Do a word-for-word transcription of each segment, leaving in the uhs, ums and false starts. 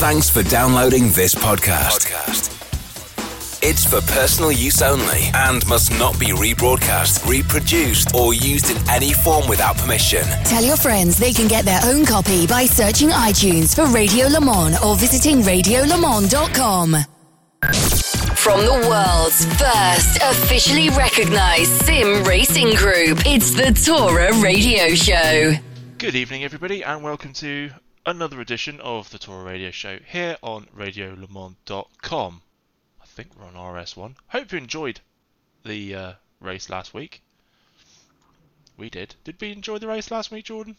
Thanks for downloading this podcast. podcast. It's for personal use only and must not be rebroadcast, reproduced, or used in any form without permission. Tell your friends they can get their own copy by searching iTunes for Radio Le Mans or visiting radio le mans dot com. From the world's first officially recognised sim racing group, it's the TORA Radio Show. Good evening, everybody, and welcome to another edition of the TORA Radio Show here on radio le mans dot com. I think we're on R S one. Hope you enjoyed the uh, race last week. We did. Did we enjoy the race last week, Jordan?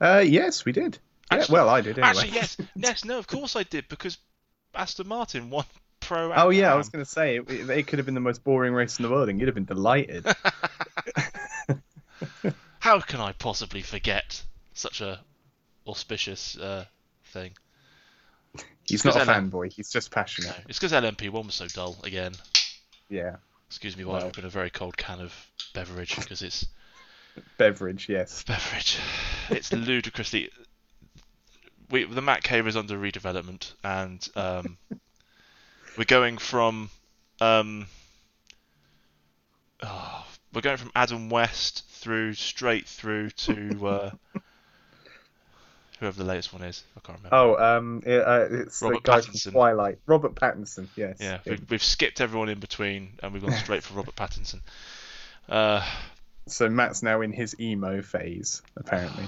Uh, yes, we did. Actually, yeah, well, I did anyway. Actually, yes, yes, no, of course I did, because Aston Martin won Pro. Oh yeah, I was going to say it, it could have been the most boring race in the world, and you'd have been delighted. How can I possibly forget such a auspicious uh, thing? He's not a L M... fanboy. He's just passionate. No, it's because L M P one was so dull again. Yeah. Excuse me while no. I open a very cold can of beverage because it's beverage. Yes. Beverage. It's ludicrously. We, the Mac cave is under redevelopment, and um, we're going from um, oh, we're going from Adam West through straight through to uh, whoever the latest one is. I can't remember. Oh, um, it, uh, it's Robert the guy Pattinson. From Twilight. Robert Pattinson. Yes. Yeah, we, we've skipped everyone in between, and we've gone straight for Robert Pattinson. Uh, so Matt's now in his emo phase, apparently.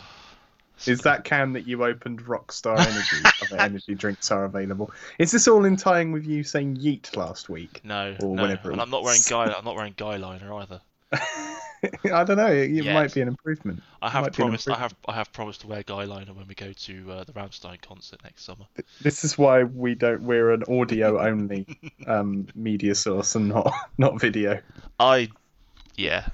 Is that can that you opened Rockstar Energy? Other energy drinks are available. Is this all in tying with you saying yeet last week? No, or no. Whenever. And I'm not wearing guy. I'm not wearing guy liner either. I don't know. It yes. might be an improvement. I have promised. I have. I have promised to wear guy liner when we go to uh, the Rammstein concert next summer. This is why we don't. We're an audio only um, media source and not not video. I, yeah.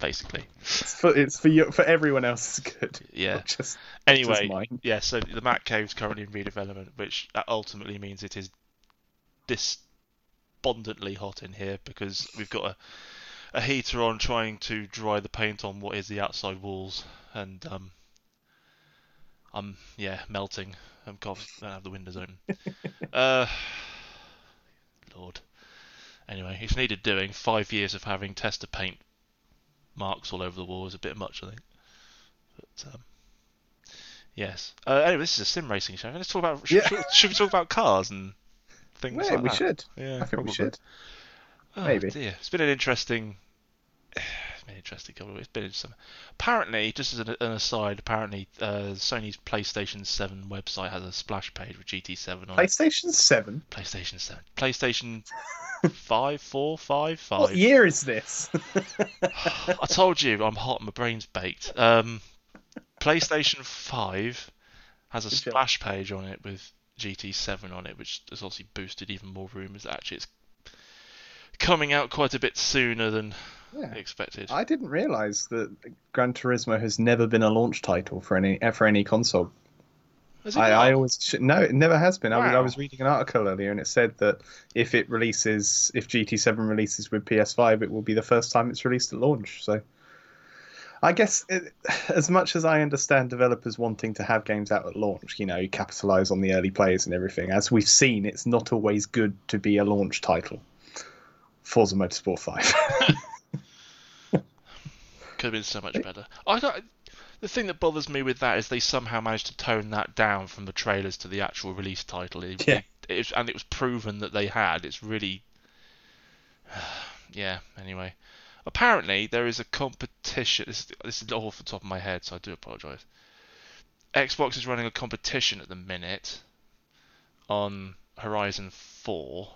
Basically, it's for it's for, you, for everyone else is good. Yeah. Just, anyway, just yeah. So the Mac Cave's currently in redevelopment, which ultimately means it is despondently hot in here because we've got a a heater on trying to dry the paint on what is the outside walls, and um, I'm yeah melting. I'm coughing. I don't have the windows open. uh, Lord. Anyway, it's needed doing. Five years of having tester paint marks all over the wall is a bit much, I think. But um, yes. Uh, anyway, this is a sim racing show. Let's talk about. Should, yeah. should, should we talk about cars and things yeah, like we that? Should. Yeah, I think probably. we should. Oh, Maybe. Dear. It's been an interesting. It's been an interesting couple of weeks. It's been some. Apparently, just as an, an aside, apparently uh, Sony's PlayStation seven website has a splash page with G T seven on. PlayStation seven. PlayStation seven. PlayStation. Five, four, five, five. What year is this? I told you, I'm hot. My brain's baked. Um, PlayStation five has a splash page on it with G T seven on it, which has obviously boosted even more rumours. Actually, it's coming out quite a bit sooner than yeah. expected. I didn't realise that Gran Turismo has never been a launch title for any for any console. I, I always no, it never has been. Wow. I was I was reading an article earlier, and it said that if it releases, if G T seven releases with P S five, it will be the first time it's released at launch. So, I guess it, as much as I understand developers wanting to have games out at launch, you know, you capitalize on the early players and everything. As we've seen, it's not always good to be a launch title. Forza Motorsport five could have been so much better. I don't. The thing that bothers me with that is they somehow managed to tone that down from the trailers to the actual release title. It, yeah. it, it, and it was proven that they had. It's really... yeah, anyway. Apparently, there is a competition... This, this is all off the top of my head, so I do apologise. Xbox is running a competition at the minute on Horizon four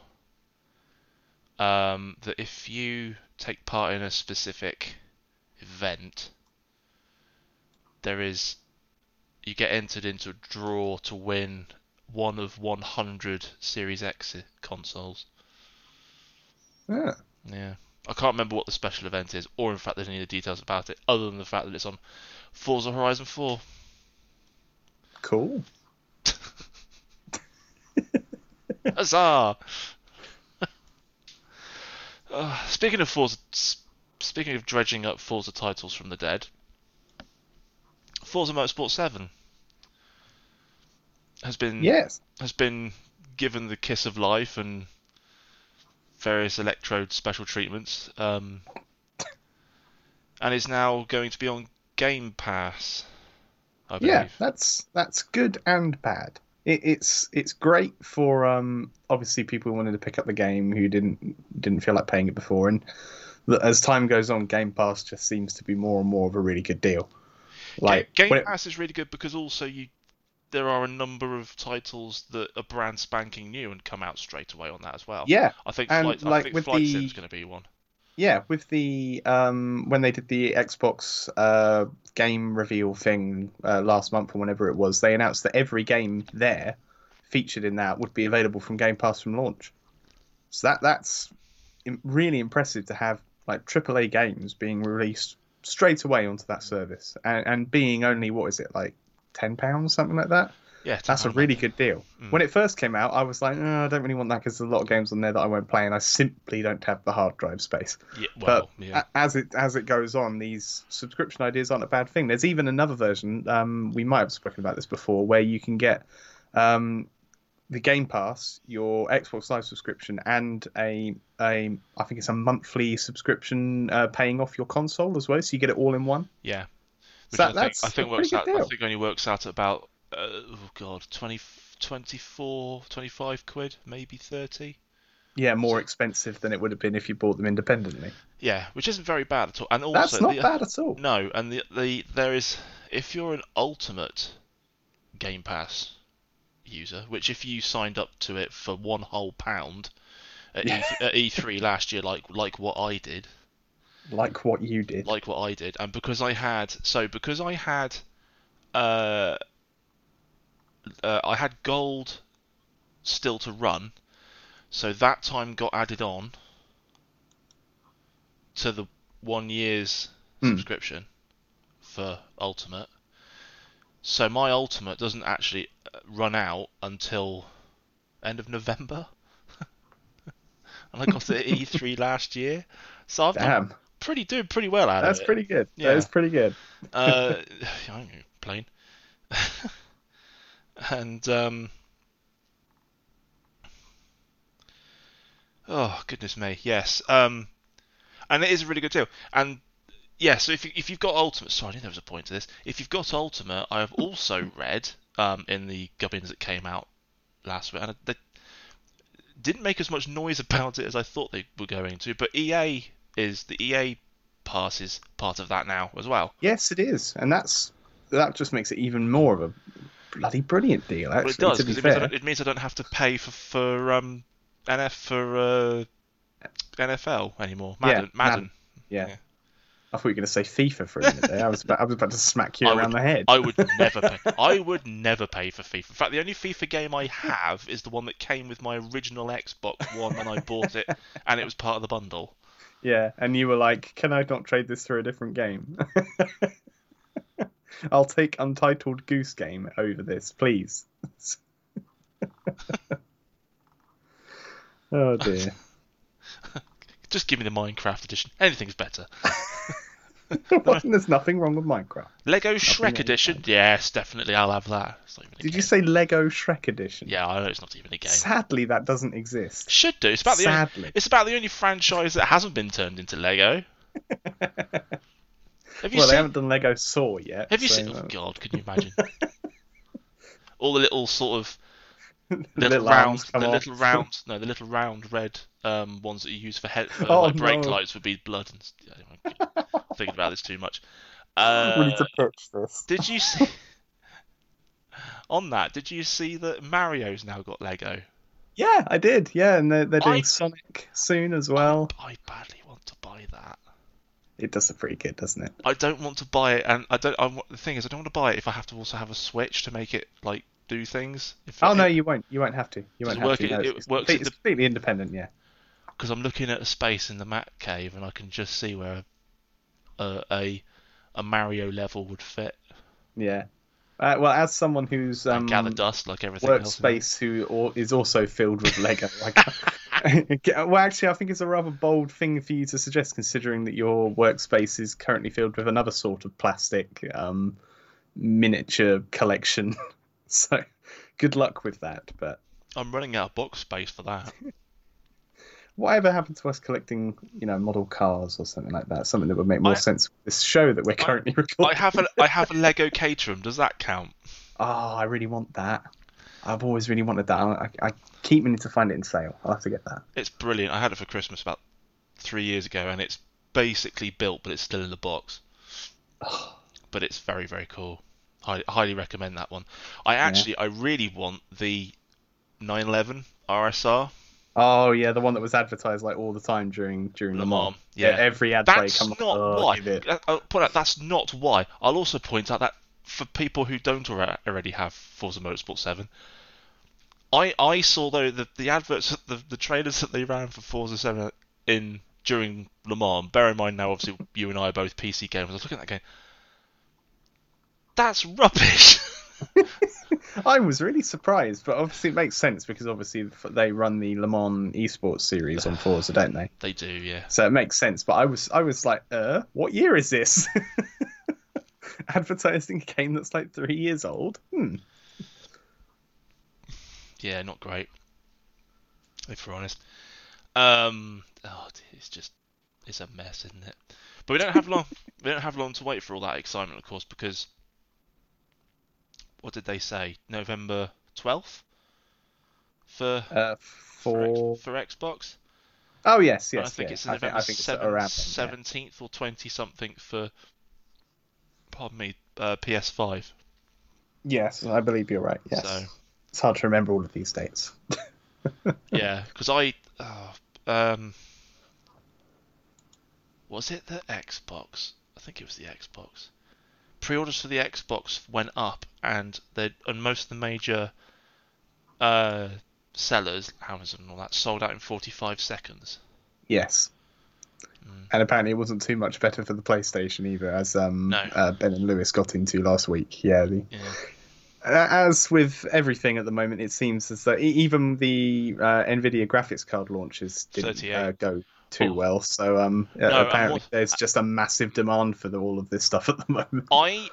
um, that if you take part in a specific event... There is, you get entered into a draw to win one of one hundred Series X consoles. Yeah. Yeah. I can't remember what the special event is, or in fact there's any other details about it, other than the fact that it's on Forza Horizon four. Cool. Huzzah! uh, speaking of Forza, speaking of dredging up Forza titles from the dead. Forza Motorsport seven has been yes. has been given the kiss of life and various electrode special treatments, um, and is now going to be on Game Pass. I believe. Yeah, that's that's good and bad. It, it's it's great for um, obviously people who wanted to pick up the game who didn't didn't feel like paying it before, and as time goes on, Game Pass just seems to be more and more of a really good deal. Like Game, Game Pass it, is really good because also you there are a number of titles that are brand spanking new and come out straight away on that as well. Yeah, I think and Flight, like I think with Flight the, Sim's going to be one. Yeah, with the um, when they did the Xbox uh, game reveal thing uh, last month or whenever it was, they announced that every game there featured in that would be available from Game Pass from launch. So that that's really impressive to have. Like triple A games being released straight away onto that service, and, and being only what is it like ten pounds, something like that. Yeah, that's a really good deal. Mm. When it first came out, I was like, no, I don't really want that because there's a lot of games on there that I won't play, and I simply don't have the hard drive space. Yeah, well, but yeah. as it as it goes on, these subscription ideas aren't a bad thing. There's even another version. Um, we might have spoken about this before, where you can get um, the Game Pass, your Xbox Live subscription, and a a I think it's a monthly subscription uh, paying off your console as well, so you get it all in one. Yeah, which so that, I, think, that's I think works out. Deal. I think only works out at about uh, oh god, twenty, twenty-four, twenty-five quid, maybe thirty. Yeah, more so, expensive than it would have been if you bought them independently. Yeah, which isn't very bad at all. And also, that's not the, bad at all. No, and the the there is if you're an Ultimate Game Pass user, which if you signed up to it for one whole pound at, yeah. e- at E three last year, like like what I did, like what you did, like what I did, and because I had, so because I had, uh, uh I had gold still to run, so that time got added on to the one year's mm. subscription for Ultimate. So my Ultimate doesn't actually run out until end of November, and I got it at E three last year. So I've Damn. done pretty doing pretty well out That's of it. That's pretty good. Yeah. That is pretty good. uh, I don't complain. And um, oh goodness me, yes. Um, and it is a really good deal. And yeah, so if you, if you've got Ultimate, sorry, I knew there was a point to this. If you've got Ultimate, I have also read um, in the gubbins that came out last week, and they didn't make as much noise about it as I thought they were going to. But E A is the E A Pass is part of that now as well. Yes, it is, and that's that just makes it even more of a bloody brilliant deal. Actually, well, it does, because it, it means I don't have to pay for for um N F for uh, N F L anymore. Madden, yeah, Madden, yeah. yeah. I thought you were going to say FIFA for a minute there. I was about, I was about to smack you I around would, the head. I would never pay. I would never pay for FIFA. In fact, the only FIFA game I have is the one that came with my original Xbox One when I bought it, and it was part of the bundle. Yeah, and you were like, "Can I not trade this for a different game?" I'll take Untitled Goose Game over this, please. Oh dear. Just give me the Minecraft edition. Anything's better. There's nothing wrong with Minecraft. Lego Shrek edition? Yes, definitely. I'll have that. It's not even a Did game. You say Lego Shrek edition? Yeah, I know it's not even a game. Sadly, that doesn't exist. Should do. It's about the Sadly. Only, it's about the only franchise that hasn't been turned into Lego. Have you well, seen... they haven't done Lego Saw yet. Have you so... seen... Oh, God, can you imagine? All the little sort of... Little, little round, the little round, no, the little round red um, ones that you use for head, for oh, like, no. brake lights would be blood. And I'm thinking about this too much. Uh, we need to pitch this. Did you see on that? Did you see that Mario's now got Lego? Yeah, I did. Yeah, and they're, they're doing I, Sonic soon as well. I, I badly want to buy that. It does look pretty good, doesn't it? I don't want to buy it, and I don't. I, the thing is, I don't want to buy it if I have to also have a Switch to make it like. Do things. If oh it, no, you won't. You won't have to. You won't have work, to. No, it, it it's, works it's the, completely independent, yeah. Because I'm looking at a space in the Mac cave, and I can just see where a a, a Mario level would fit. Yeah. Uh, well, as someone who's um, gather dust like everything workspace else who or, is also filled with Lego. Like, well, actually, I think it's a rather bold thing for you to suggest, considering that your workspace is currently filled with another sort of plastic um, miniature collection. So Good luck with that, but... I'm running out of box space for that. Whatever happened to us collecting, you know, model cars or something like that? Something that would make more I, sense with this show that we're I, currently recording. I have a, I have a Lego Caterham. Does that count? Oh, I really want that. I've always really wanted that. I, I keep meaning to find it in sale. I'll have to get that. It's brilliant. I had it for Christmas about three years ago, and it's basically built, but it's still in the box. Oh. But it's very, very cool. I highly recommend that one. I actually, yeah. I really want the nine eleven R S R. Oh yeah, the one that was advertised like all the time during during Le Mans. Yeah, every ad play comes up. That's not why. I'll point out that's not why. I'll also point out that for people who don't already have Forza Motorsport seven, I I saw though the the adverts, the the trailers that they ran for Forza seven in during Le Mans. Bear in mind now, obviously you and I are both P C gamers. I was looking at that game. That's rubbish. I was really surprised, but obviously it makes sense because obviously they run the Le Mans esports series on Forza, don't they? They do, yeah. So it makes sense, but I was I was like, uh, what year is this? Advertising a game that's like three years old? Hmm. Yeah, not great, if we're honest. Um, oh, it's just, it's a mess, isn't it? But we don't have long. We don't have long to wait for all that excitement, of course, because. What did they say? November twelfth for uh, for... for Xbox. Oh yes, yes. And I think yes. it's November I think, I think it's seventh, seventeenth or twenty something for. Pardon me, uh, P S five. Yes, I believe you're right. Yes, so, it's hard to remember all of these dates. Yeah, because I oh, um, was it the Xbox? I think it was the Xbox. Pre-orders for the Xbox went up, and they and most of the major uh, sellers, Amazon and all that, sold out in forty-five seconds. Yes, mm. And apparently it wasn't too much better for the PlayStation either, as um, no. uh, Ben and Lewis got into last week. Yeah, the, yeah. As with everything at the moment, it seems as though even the uh, NVIDIA graphics card launches didn't uh, go. too oh. well so um no, apparently what, there's just a massive demand for the, all of this stuff at the moment. I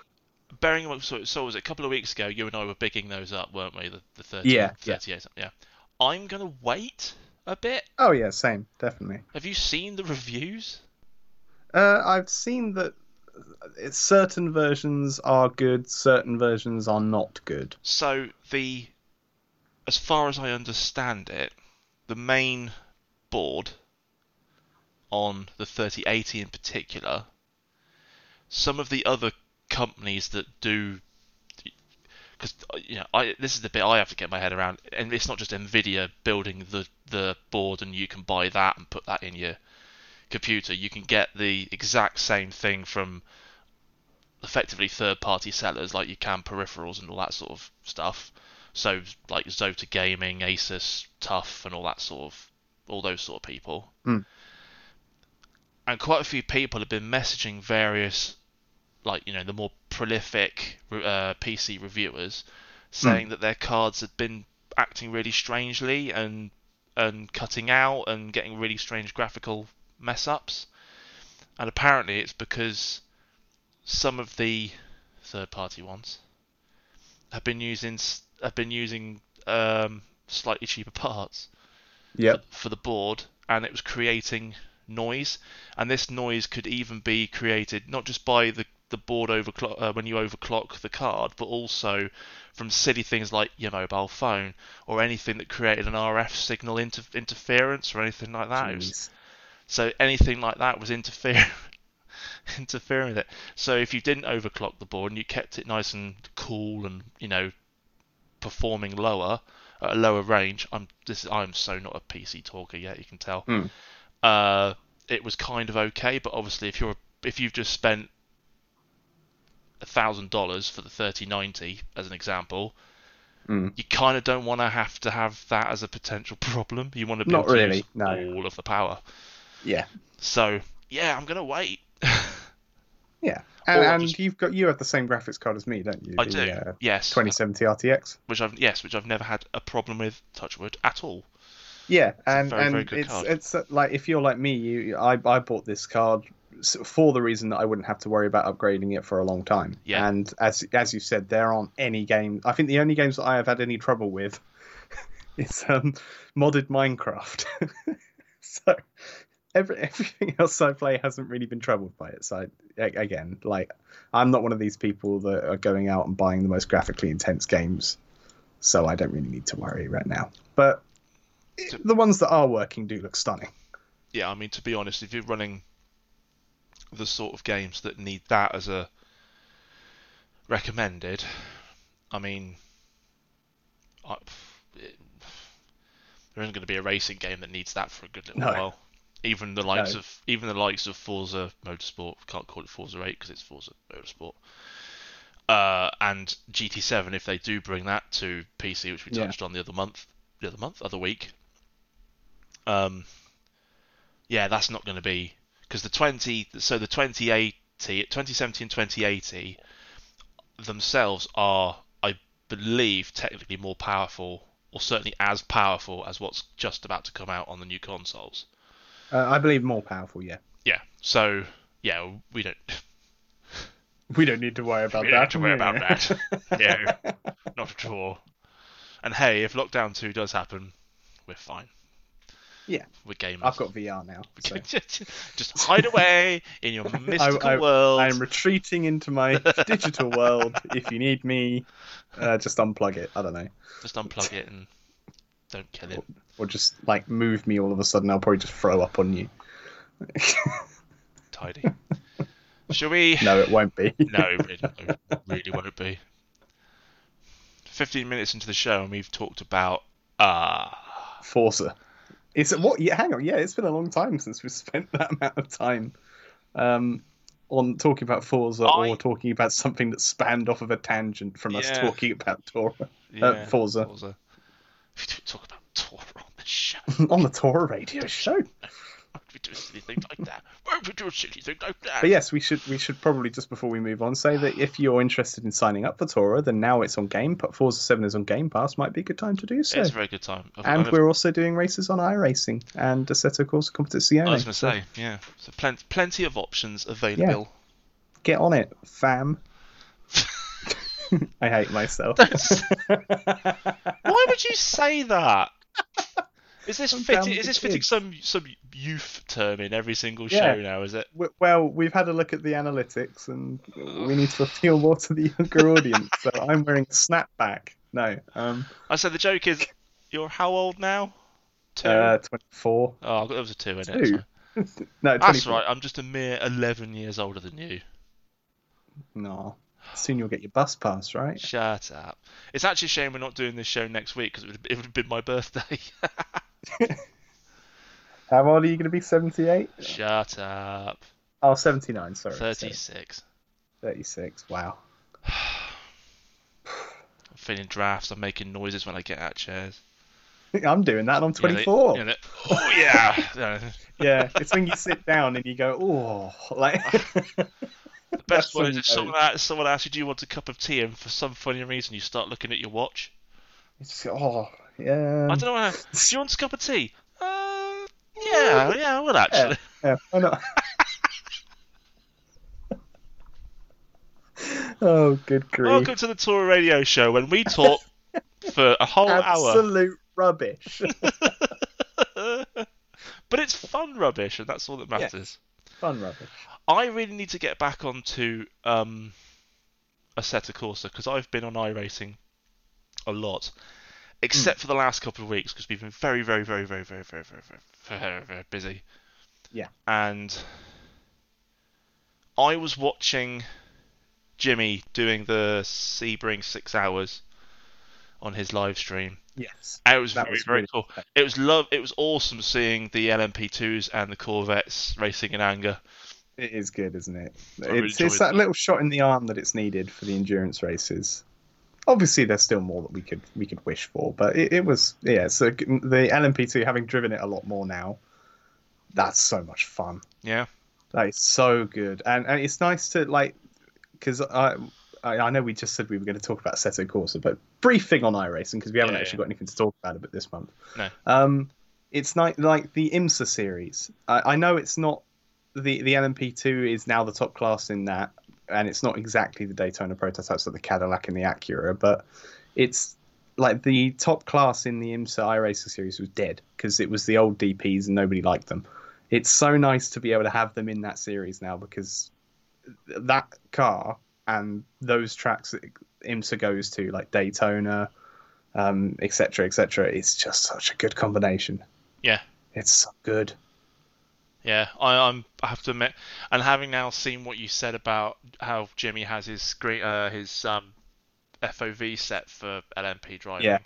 bearing in mind so, so was it a couple of weeks ago you and I were bigging those up, weren't we? The, the thirty, yeah, thirty-eight, yeah. yeah I'm gonna wait a bit. Oh yeah, same, definitely. Have you seen the reviews? uh I've seen that it's, certain versions are good, certain versions are not good. So the as far as I understand it, the main board on the thirty eighty in particular, some of the other companies that do, because you know, I this is the bit I have to get my head around, and it's not just Nvidia building the the board and you can buy that and put that in your computer. You can get the exact same thing from effectively third-party sellers, like you can peripherals and all that sort of stuff. So like Zota Gaming, Asus, Tough, and all that sort of all those sort of people. Mm. And quite a few people have been messaging various, like, you know, the more prolific uh, P C reviewers saying mm. that their cards had been acting really strangely and and cutting out and getting really strange graphical mess-ups. And apparently it's because some of the third-party ones have been using have been using um, slightly cheaper parts yep. for, for the board, and it was creating... noise, and this noise could even be created not just by the the board overclock uh, when you overclock the card, but also from silly things like your mobile phone or anything that created an R F signal inter- interference or anything like that. Was, so anything like that was interfering interfering with it. So if you didn't overclock the board and you kept it nice and cool and you know performing lower at a lower range, I'm this is, I'm so not a P C talker yet. You can tell. Mm. Uh, it was kind of okay, but obviously if you're if you've just spent a thousand dollars for the thirty ninety as an example, mm. you kind of don't want to have to have that as a potential problem. You want to be able to really, use no. all of the power. Yeah. So yeah, I'm gonna wait. Yeah, and, and just... you've got you have the same graphics card as me, don't you? I the, do. Uh, yes. twenty seventy R T X, which I've yes, which I've never had a problem with, touch wood, at all. Yeah, and, it's, very, and very it's it's like if you're like me, you I I bought this card for the reason that I wouldn't have to worry about upgrading it for a long time. Yeah. And as as you said, there aren't any game. I think the only games that I have had any trouble with is um, modded Minecraft. So every, everything else I play hasn't really been troubled by it. So I, again, like I'm not one of these people that are going out and buying the most graphically intense games. So I don't really need to worry right now. But it, the ones that are working do look stunning. Yeah, I mean, to be honest, if you're running the sort of games that need that as a recommended, I mean, I, it, there isn't going to be a racing game that needs that for a good little no. while. Even the likes no. of even the likes of Forza Motorsport, can't call it Forza eight because it's Forza Motorsport, uh, and G T seven, if they do bring that to P C, which we touched yeah. on the other month, the other month, other week. Um, yeah, that's not going to be. Because the twenty, so the twenty eighty, twenty seventy and twenty eighty themselves are, I believe, technically more powerful, or certainly as powerful as what's just about to come out on the new consoles. Uh, I believe more powerful, yeah. Yeah. So yeah, we don't. We don't need to worry about we that. We don't have to worry yeah. about that. No, not at all. And hey, if Lockdown two does happen, we're fine. Yeah, we're gamers. I've got V R now. So. Just hide away in your mystical I, I, world. I am retreating into my digital world. If you need me, uh, just unplug it. I don't know. Just unplug it and don't kill it. Or, or just like move me all of a sudden. I'll probably just throw up on you. Tidy. Shall we? No, it won't be. No, it really won't be. Fifteen minutes into the show and we've talked about uh Forza. It's what? Yeah, hang on. Yeah, it's been a long time since we've spent that amount of time um, on talking about Forza I... or talking about something that spanned off of a tangent from yeah. us talking about Tora, yeah, uh, Forza. Forza. We don't talk about Tora on the show. On the Tora radio show. Why would we do a silly thing like that? Why would we do a silly thing like that? But yes, we should. We should probably just before we move on say that if you're interested in signing up for Tora, then now it's on Game. But Forza seven is on Game Pass. Might be a good time to do so. It's a very good time. I've, and I've, we're also doing races on iRacing and Assetto Corsa competizione. I was going to so. say, yeah, so plenty, plenty of options available. Yeah. Get on it, fam. I hate myself. Why would you say that? Is this fitting? Is this fitting some some youth term in every single show yeah. now? Is it? Well, we've had a look at the analytics, and we need to appeal more to the younger audience. So I'm wearing a snapback. No. Um. I said the joke is, you're how old now? Two. Uh, twenty-four. Oh, that was a two in two. it. So. No, that's right. I'm just a mere eleven years older than you. No. Soon you'll get your bus pass, right? Shut up. It's actually a shame we're not doing this show next week because it would have been my birthday. How old are you going to be? seventy-eight? Shut up. Oh, seventy-nine, sorry. thirty-six. thirty-six, wow. I'm feeling drafts. I'm making noises when I get out of chairs. I'm doing that and I'm twenty-four. You know, they, you know, oh, yeah. Yeah, it's when you sit down and you go, oh. Like... The best one is if someone, someone asks you, do you want a cup of tea? And for some funny reason, you start looking at your watch. It's, oh... Yeah. I don't know. Do you want a cup of tea? Uh, yeah, yeah, I would actually. Yeah, yeah, why not? Oh, good grief. Welcome to the Tora Radio Show, when we talk for a whole hour. Absolute rubbish. But it's fun rubbish, and that's all that matters. Yeah, fun rubbish. I really need to get back onto um, Assetto Corsa, because I've been on iRacing a lot. Except mm. for the last couple of weeks, because we've been very, very, very, very, very, very, very, very, very, very busy. Yeah. And I was watching Jimmy doing the Sebring six hours on his live stream. Yes. And it was very, was very really cool. Fun. It was love. It was awesome seeing the L M P twos and the Corvettes racing in anger. It is good, isn't it? So really it's it's that, that little shot in the arm that it's needed for the endurance races. Obviously, there's still more that we could we could wish for, but it, it was yeah. So the L M P two, having driven it a lot more now, that's so much fun. Yeah, that is so good, and and it's nice to like because I I know we just said we were going to talk about Assetto Corsa, but brief thing on iRacing because we haven't yeah, actually yeah. got anything to talk about about this month. No, um, it's like like the IMSA series. I, I know it's not the the L M P two is now the top class in that, and it's not exactly the Daytona prototypes of the Cadillac and the Acura, but it's like the top class in the IMSA iRacing series was dead because it was the old D Ps and nobody liked them. It's so nice to be able to have them in that series now, because that car and those tracks that IMSA goes to, like Daytona, um, et cetera, et cetera, it's just such a good combination. Yeah. It's so good. Yeah, I, I'm, I have to admit, and having now seen what you said about how Jimmy has his screen, uh, his um, F O V set for L M P driving, yeah.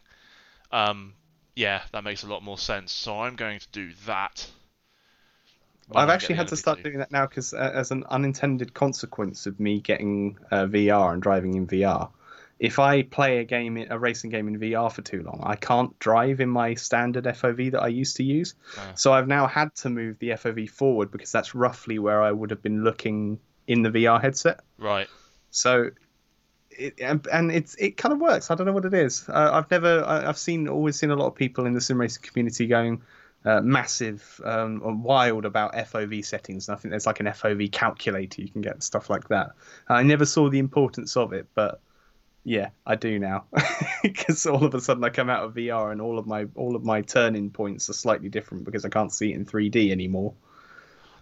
Um, yeah, that makes a lot more sense. So I'm going to do that. I've actually had to start doing that now because, uh, as an unintended consequence of me getting uh, V R and driving in V R, if I play a game, in, a racing game in V R for too long, I can't drive in my standard F O V that I used to use. Uh. So I've now had to move the F O V forward because that's roughly where I would have been looking in the V R headset. Right. So, it, and, and it's it kind of works. I don't know what it is. Uh, I've never, I've seen, always seen a lot of people in the sim racing community going uh, massive, um, wild about F O V settings. And I think there's like an F O V calculator you can get and stuff like that. I never saw the importance of it, but. Yeah, I do now, because all of a sudden I come out of V R and all of my all of my turning points are slightly different because I can't see it in three D anymore.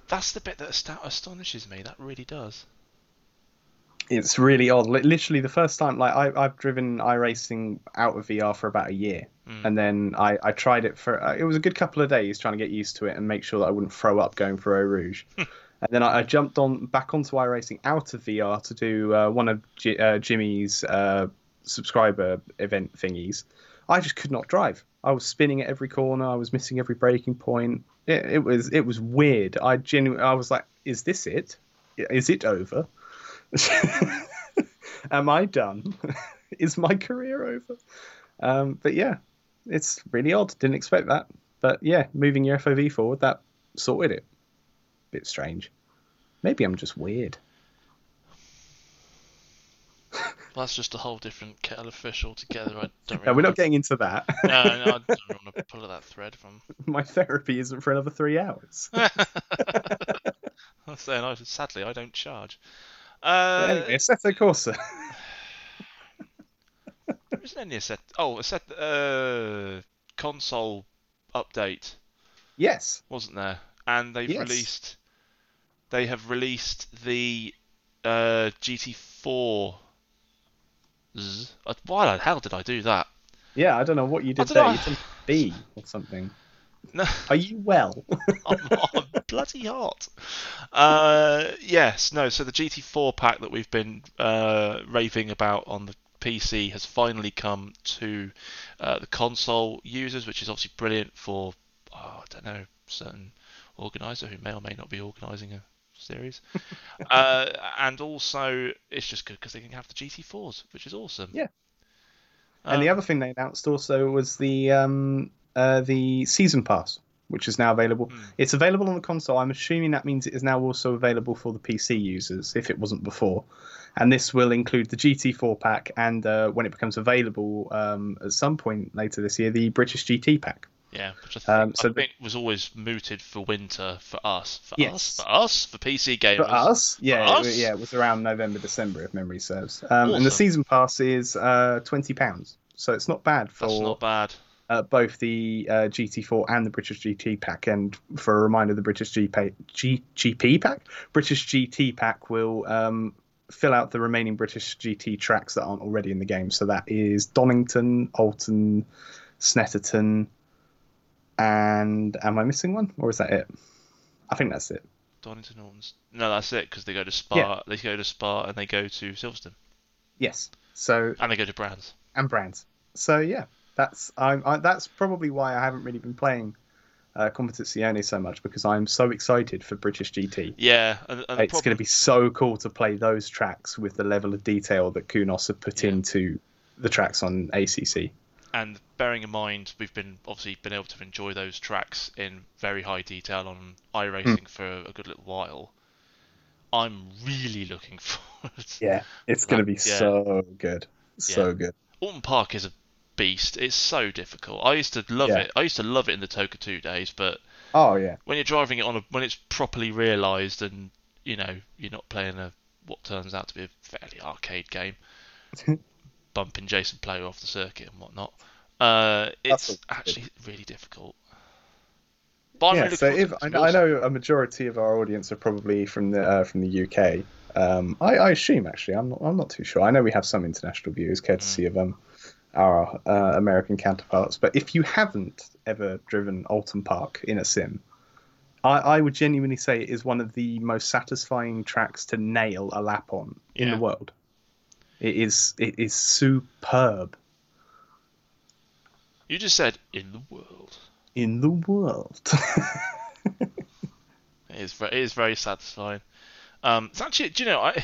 That's the bit that ast- astonishes me. That really does. It's really odd. Literally, the first time, like I, I've driven iRacing out of V R for about a year, mm. and then I, I tried it for uh, it was a good couple of days trying to get used to it and make sure that I wouldn't throw up going for Eau Rouge. And then I jumped on back onto iRacing out of V R to do uh, one of G- uh, Jimmy's uh, subscriber event thingies. I just could not drive. I was spinning at every corner. I was missing every braking point. It, it was it was weird. I genu- I was like, is this it? Is it over? Am I done? Is my career over? Um, but yeah, it's really odd. Didn't expect that. But yeah, moving your F O V forward, that sorted it. Bit strange. Maybe I'm just weird. Well, that's just a whole different kettle of fish altogether. I don't really no, we're not getting into that. no, no, I don't really want to pull that thread from. My therapy isn't for another three hours. I'm saying, I, sadly, I don't charge. Uh, anyway, Assetto Corsa. There isn't any Assetto. Oh, Assetto uh, console update. Yes. Wasn't there? And they've yes. released, they have released the uh, G T four. Why the hell did I do that? Yeah, I don't know what you did there. Know. You did B or something. No. Are you well? I'm, I'm bloody hot. Uh, yes, no. So the G T four pack that we've been uh, raving about on the P C has finally come to uh, the console users, which is obviously brilliant for oh, I don't know certain. Organizer who may or may not be organising a series, uh, and also it's just good because they can have the G T fours, which is awesome. Yeah. Um, and the other thing they announced also was the um, uh, the season pass, which is now available. Hmm. It's available on the console. I'm assuming that means it is now also available for the P C users, if it wasn't before. And this will include the G T four pack, and uh, when it becomes available um, at some point later this year, the British G T pack. Yeah, which I think, um, so I think the, was always mooted for winter for us. For yes. us? For us? For P C gamers? For us? Yeah, for us? It, yeah, it was around November, December, if memory serves. Um, awesome. And the season pass is uh, twenty pounds. So it's not bad for That's not bad. Uh, both the uh, G T four and the British G T pack. And for a reminder, the British G P, G, G P pack? British G T pack will um, fill out the remaining British G T tracks that aren't already in the game. So that is Donington, Alton, Snetterton... And am I missing one, or is that it? I think that's it. Donington Norton's. No, that's it, because they go to Spa. Yeah. They go to Spa and they go to Silverstone. Yes. So. And they go to Brands. And Brands. So yeah, that's I'm. I, that's probably why I haven't really been playing uh, Competizione so much, because I'm so excited for British G T. Yeah, and, and it's going to be so cool to play those tracks with the level of detail that Kounos have put yeah. into the tracks on A C C. And bearing in mind, we've been obviously been able to enjoy those tracks in very high detail on iRacing mm. for a good little while. I'm really looking forward. Yeah, it's going to be yeah. so good, so yeah. good. Alton Park is a beast. It's so difficult. I used to love yeah. it. I used to love it in the Toka two days, but Oh yeah. When you're driving it on a, when it's properly realised, and you know you're not playing a what turns out to be a fairly arcade game, bumping Jason Player off the circuit and whatnot. Uh, it's actually really difficult. But yeah, really so if I, I know a majority of our audience are probably from the uh, from the U K. Um, I, I assume actually, I'm not, I'm not too sure. I know we have some international viewers, courtesy mm. of um, our uh, American counterparts. But if you haven't ever driven Alton Park in a sim, I, I would genuinely say it is one of the most satisfying tracks to nail a lap on yeah. in the world. It is, it is superb. You just said in the world. In the world. it is. It is very satisfying. Um, it's actually, do you know, I,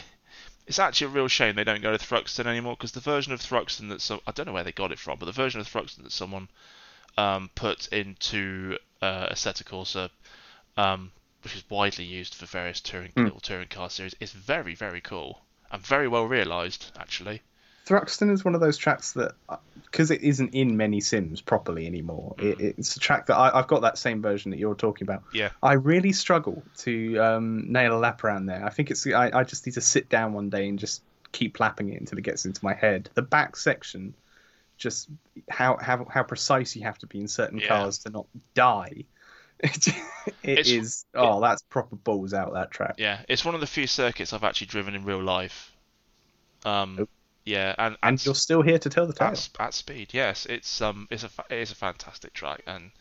it's actually a real shame they don't go to Thruxton anymore, because the version of Thruxton that so I don't know where they got it from, but the version of Thruxton that someone um, put into uh, Assetto Corsa, um, which is widely used for various touring mm. little touring car series, is very very cool and very well realised actually. Thruxton is one of those tracks that, because it isn't in many sims properly anymore, mm. it, it's a track that I, I've got that same version that you're talking about. Yeah. I really struggle to um, nail a lap around there. I think it's I, I just need to sit down one day and just keep lapping it until it gets into my head. The back section, just how how, how precise you have to be in certain yeah. cars to not die. it it's, is. Oh, it, that's proper balls out, that track. Yeah, it's one of the few circuits I've actually driven in real life. Um. Oh. Yeah, and, and, and you're still here to tell the tale at, at speed. Yes, it's um, it's a it's a fantastic track, and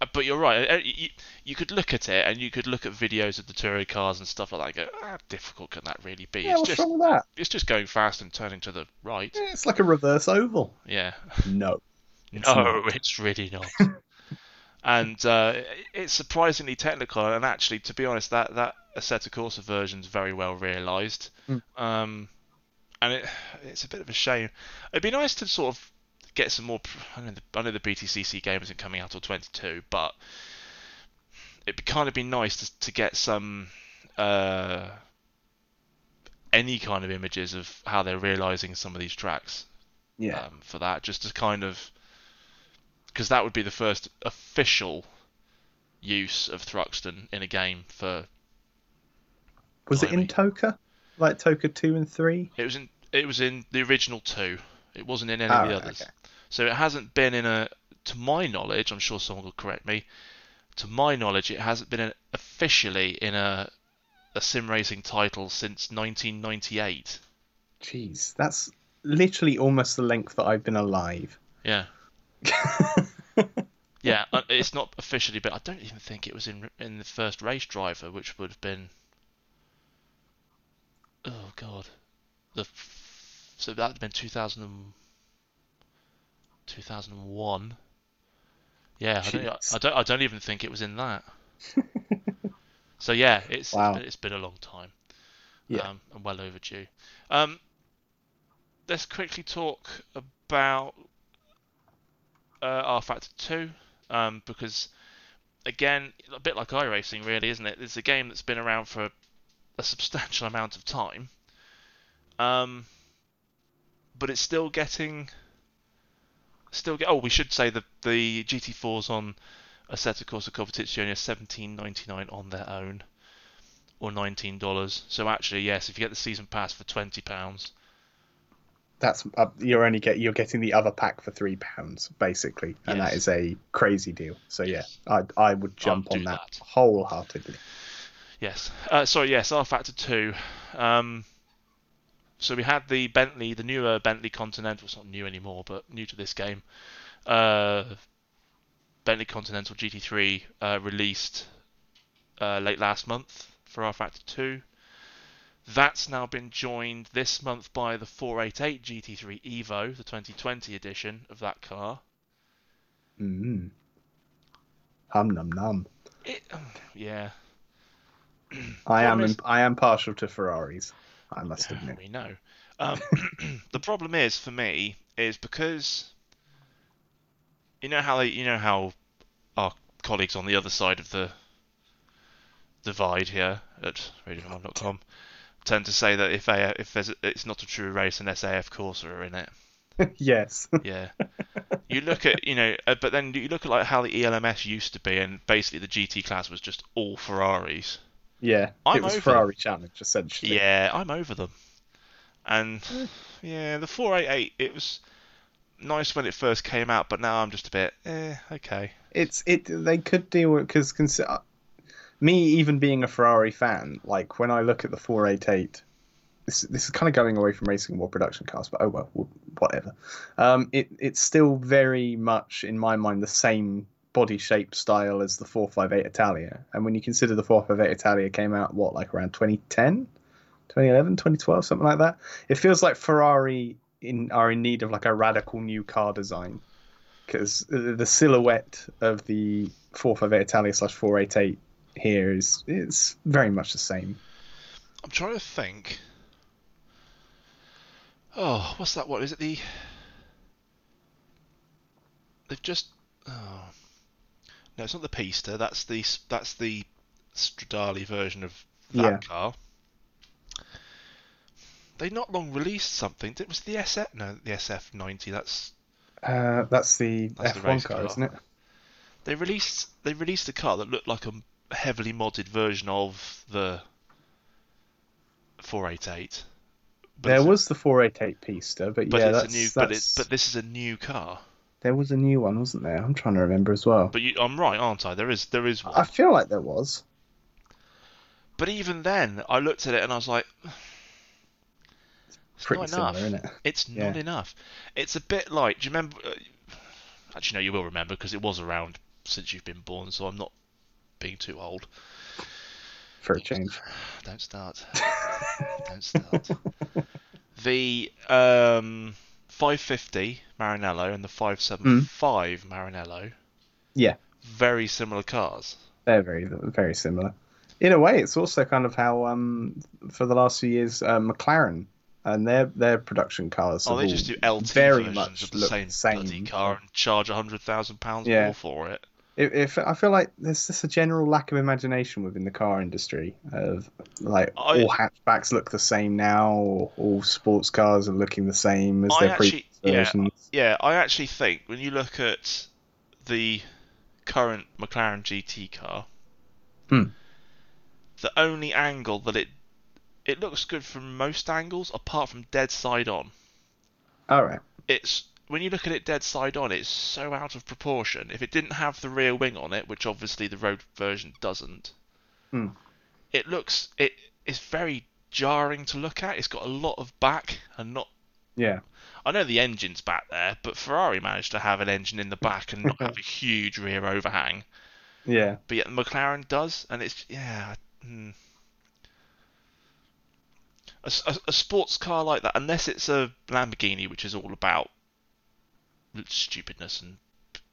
uh, but you're right. You, you could look at it, and you could look at videos of the touring cars and stuff like that, and go, ah, how difficult can that really be? Yeah, it's what's just, wrong with that? It's just going fast and turning to the right. Yeah, it's like a reverse oval. Yeah. No. It's no, not. It's really not. And uh, it's surprisingly technical, and actually, to be honest, that that Assetto Corsa version's very well realised. Mm. Um. And it, it's a bit of a shame. It'd be nice to sort of get some more. I know the, I know the B T C C game isn't coming out till twenty-two, but it'd be, kind of be nice to, to get some uh, any kind of images of how they're realising some of these tracks. Yeah. Um, for that, just to kind of, because that would be the first official use of Thruxton in a game for. Was it in Toka? Like Toka two and three? It was in it was in the original two. It wasn't in any oh, of the others. Okay. So it hasn't been in a, to my knowledge, I'm sure someone will correct me, to my knowledge it hasn't been in, officially in a a sim racing title since nineteen ninety-eight. Jeez, that's literally almost the length that I've been alive. Yeah. Yeah, it's not officially, but I don't even think it was in in the first Race Driver, which would have been Oh god, the so that'd been two thousand and one. Yeah, I don't, I don't, I don't even think it was in that. So yeah, it's wow. it's been a long time. Yeah, um, and well overdue. Um, let's quickly talk about uh, R Factor two, um, because again, a bit like iRacing, really, isn't it? It's a game that's been around for a substantial amount of time, um, but it's still getting, still get. Oh, we should say that the G T fours on Assetto Corsa Competizione are seventeen ninety-nine on their own, or nineteen dollars. So actually, yes, if you get the season pass for twenty pounds, that's uh, you're only get you're getting the other pack for three pounds basically, and yes. that is a crazy deal. So yeah, I I would jump I'd on that, that wholeheartedly. Yes. Uh, sorry, yes, R Factor two. Um, so we had the Bentley, the newer Bentley Continental. It's not new anymore, but new to this game. Uh, Bentley Continental G T three uh, released uh, late last month for R Factor two. That's now been joined this month by the four eighty-eight G T three Evo, the twenty twenty edition of that car. Mm. Hum num num. It, yeah. I am is, I am partial to Ferraris, I must admit. We know. Um, the problem is for me is because you know how they, you know how our colleagues on the other side of the divide here at radio man dot com tend to say that if A F, if there's, it's not a true race unless A F Corsa are in it. Yes. Yeah. You look at, you know, uh, but then you look at like how the E L M S used to be, and basically the G T class was just all Ferraris. Yeah, I'm it was over Ferrari them. Challenge, essentially. Yeah, I'm over them. And, yeah, the four eighty-eight, it was nice when it first came out, but now I'm just a bit, eh, okay. It's it. They could deal with, because consider, me even being a Ferrari fan, like, when I look at the four eighty-eight, This, this is kind of going away from racing or production cars, but oh well, whatever. Um, it it's still very much in my mind the same body shape style as the four fifty-eight Italia. And when you consider the four fifty-eight Italia came out what, like around twenty ten, twenty eleven, twenty twelve, something like that. It feels like Ferrari in are in need of like a radical new car design, because the silhouette of the four fifty-eight Italia slash four eighty-eight here is it's very much the same. I'm trying to think. Oh, what's that? What is it? The they've just. Oh. No, it's not the Pista. That's the that's the Stradale version of that yeah. car. They not long released something. It was the S F. No, the S F ninety. That's uh, that's the that's F one the car, car, isn't it? They released they released a car that looked like a heavily modded version of the four eighty-eight. But there was the four eighty-eight Pista, but, but yeah, it's that's, a new, that's... But, it, but this is a new car. There was a new one, wasn't there? I'm trying to remember as well. But you, I'm right, aren't I? There is, there is one. I feel like there was. But even then, I looked at it and I was like, it's, it's pretty not similar, enough. Isn't it? It's yeah. not enough. It's a bit like, do you remember? Actually, no, you will remember because it was around since you've been born, so I'm not being too old. For a change. Don't start. Don't start. The um, five fifty Maranello and the five seventy-five mm. Maranello. Yeah. Very similar cars. They're very, very similar. In a way, it's also kind of how, um, for the last few years, uh, McLaren and their their production cars. Oh, they just do L T very versions much of the same, same bloody car and charge one hundred thousand pounds yeah. more for it. It, it, I feel like there's just a general lack of imagination within the car industry. Of like I, all hatchbacks look the same now, or all sports cars are looking the same as I their previous versions. Yeah, yeah, I actually think when you look at the current McLaren G T car, hmm. the only angle that it it looks good from most angles, apart from dead side on. All right. It's. When you look at it dead side on, it's so out of proportion. If it didn't have the rear wing on it, which obviously the road version doesn't, mm. it looks it it's very jarring to look at. It's got a lot of back and not. Yeah. I know the engine's back there, but Ferrari managed to have an engine in the back and not have a huge rear overhang. Yeah. But yet McLaren does, and it's yeah. Mm. A, a, a sports car like that, unless it's a Lamborghini, which is all about stupidness and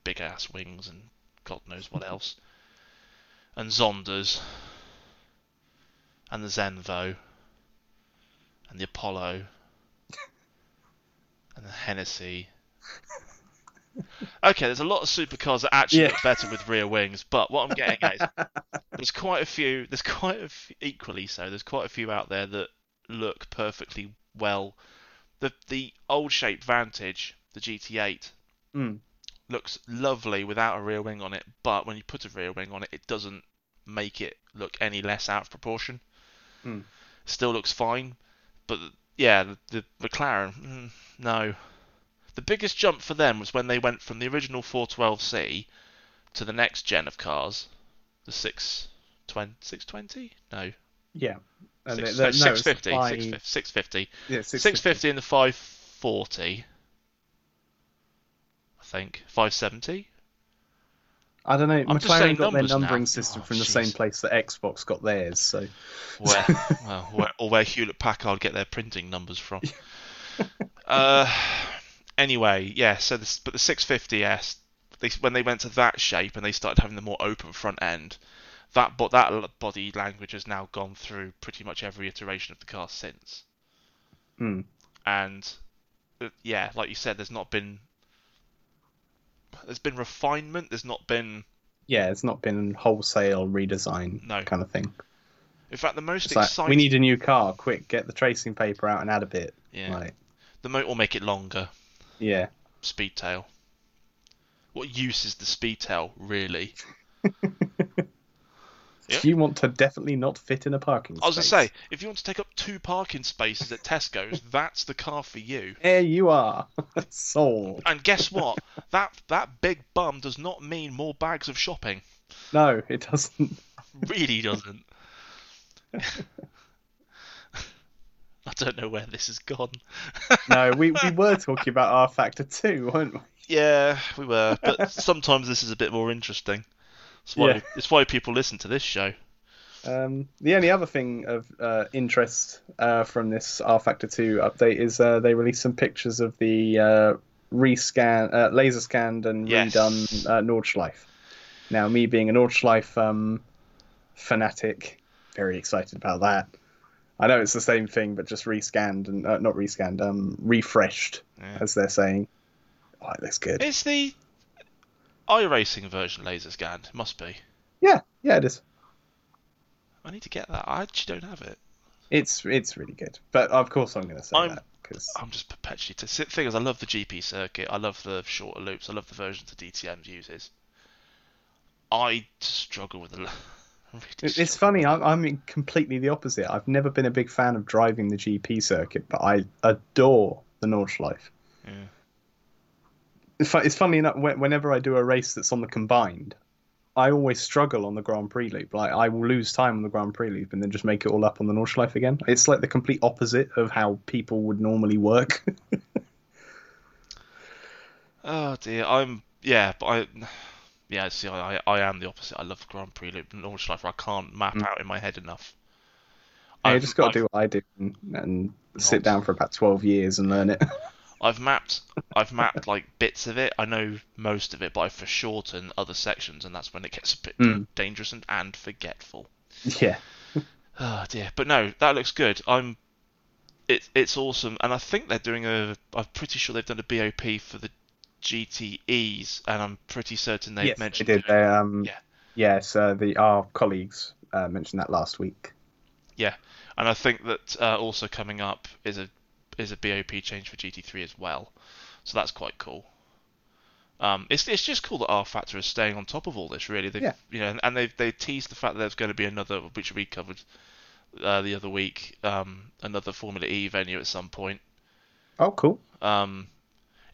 big ass wings and God knows what else, and Zondas and the Zenvo and the Apollo and the Hennessy. Okay, there's a lot of supercars that actually yeah. look better with rear wings, but what I'm getting at is there's quite a few. There's quite a few, equally so. There's quite a few out there that look perfectly well. The the old shape Vantage. The G T eight mm. looks lovely without a rear wing on it, but when you put a rear wing on it, it doesn't make it look any less out of proportion. Mm. Still looks fine, but yeah, the, the McLaren, mm, no. The biggest jump for them was when they went from the original four twelve C to the next gen of cars, the six twenty, six twenty? No. Yeah. Six, the, the, no, six fifty, by... six fifty. Yeah, six fifty. six fifty and the five forty. Think five seventy. I don't know. I'm McLaren got their numbering now. system oh, from geez. the same place that Xbox got theirs, so where, well, where or where Hewlett Packard get their printing numbers from. uh, anyway, yeah. So, this, but the six fifty S, they, when they went to that shape and they started having the more open front end, that but that body language has now gone through pretty much every iteration of the car since. Mm. And uh, yeah, like you said, there's not been. There's been refinement. There's not been. Yeah, it's not been wholesale redesign no. kind of thing. In fact, the most it's exciting. Like, we need a new car. Quick, get the tracing paper out and add a bit. Yeah. Like... The moat will make it longer. Yeah. Speed tail. What use is the speed tail, really? Yep. You want to definitely not fit in a parking space. I was going to say, if you want to take up two parking spaces at Tesco's, that's the car for you. There you are. Sold. And guess what? that that big bum does not mean more bags of shopping. No, it doesn't. Really doesn't. I don't know where this has gone. No, we, we were talking about R Factor two, weren't we? Yeah, we were. But sometimes this is a bit more interesting. It's why, yeah. it's why people listen to this show. Um, the only other thing of uh, interest uh, from this R Factor two update is uh, they released some pictures of the uh, rescan, uh, laser scanned and yes. redone uh, Nordschleife. Now, me being a Nordschleife um, fanatic, very excited about that. I know it's the same thing, but just rescanned and uh, not rescanned, um, refreshed, yeah. as they're saying. Oh, it looks good. It's the iRacing version laser scanned, it must be. Yeah, yeah, it is. I need to get that. I actually don't have it. It's it's really good, but of course I'm going to say I'm, that because I'm just perpetually to sit things. I love the G P circuit. I love the shorter loops. I love the versions the D T M uses. I struggle with the. Really it's funny. I'm, I'm completely the opposite. I've never been a big fan of driving the G P circuit, but I adore the Nordschleife. Yeah. It's funny enough, whenever I do a race that's on the combined, I always struggle on the Grand Prix loop. Like, I will lose time on the Grand Prix loop and then just make it all up on the Nordschleife again. It's like the complete opposite of how people would normally work. Oh, dear. I'm... Yeah, but I... Yeah, see, I, I am the opposite. I love the Grand Prix loop and Nordschleife. I can't map mm. out in my head enough. Yeah, I've just got to do what I did and, and sit down for about twelve years and learn it. I've mapped, I've mapped like bits of it. I know most of it, but I foreshorten other sections, and that's when it gets a bit mm. dangerous and, and forgetful. Yeah. Oh dear, but no, that looks good. I'm, it's it's awesome, and I think they're doing a. I'm pretty sure they've done a B O P for the G T Es, and I'm pretty certain they've yes, mentioned. Yes, they did. They, um, yeah. Yes, uh, the our colleagues uh, mentioned that last week. Yeah, and I think that uh, also coming up is a. is a B O P change for G T three as well, so that's quite cool. Um, it's it's just cool that R Factor is staying on top of all this, really. They've, yeah. You know, and they've they teased the fact that there's going to be another, which we covered uh, the other week, um, another Formula E venue at some point. Oh, cool. Um,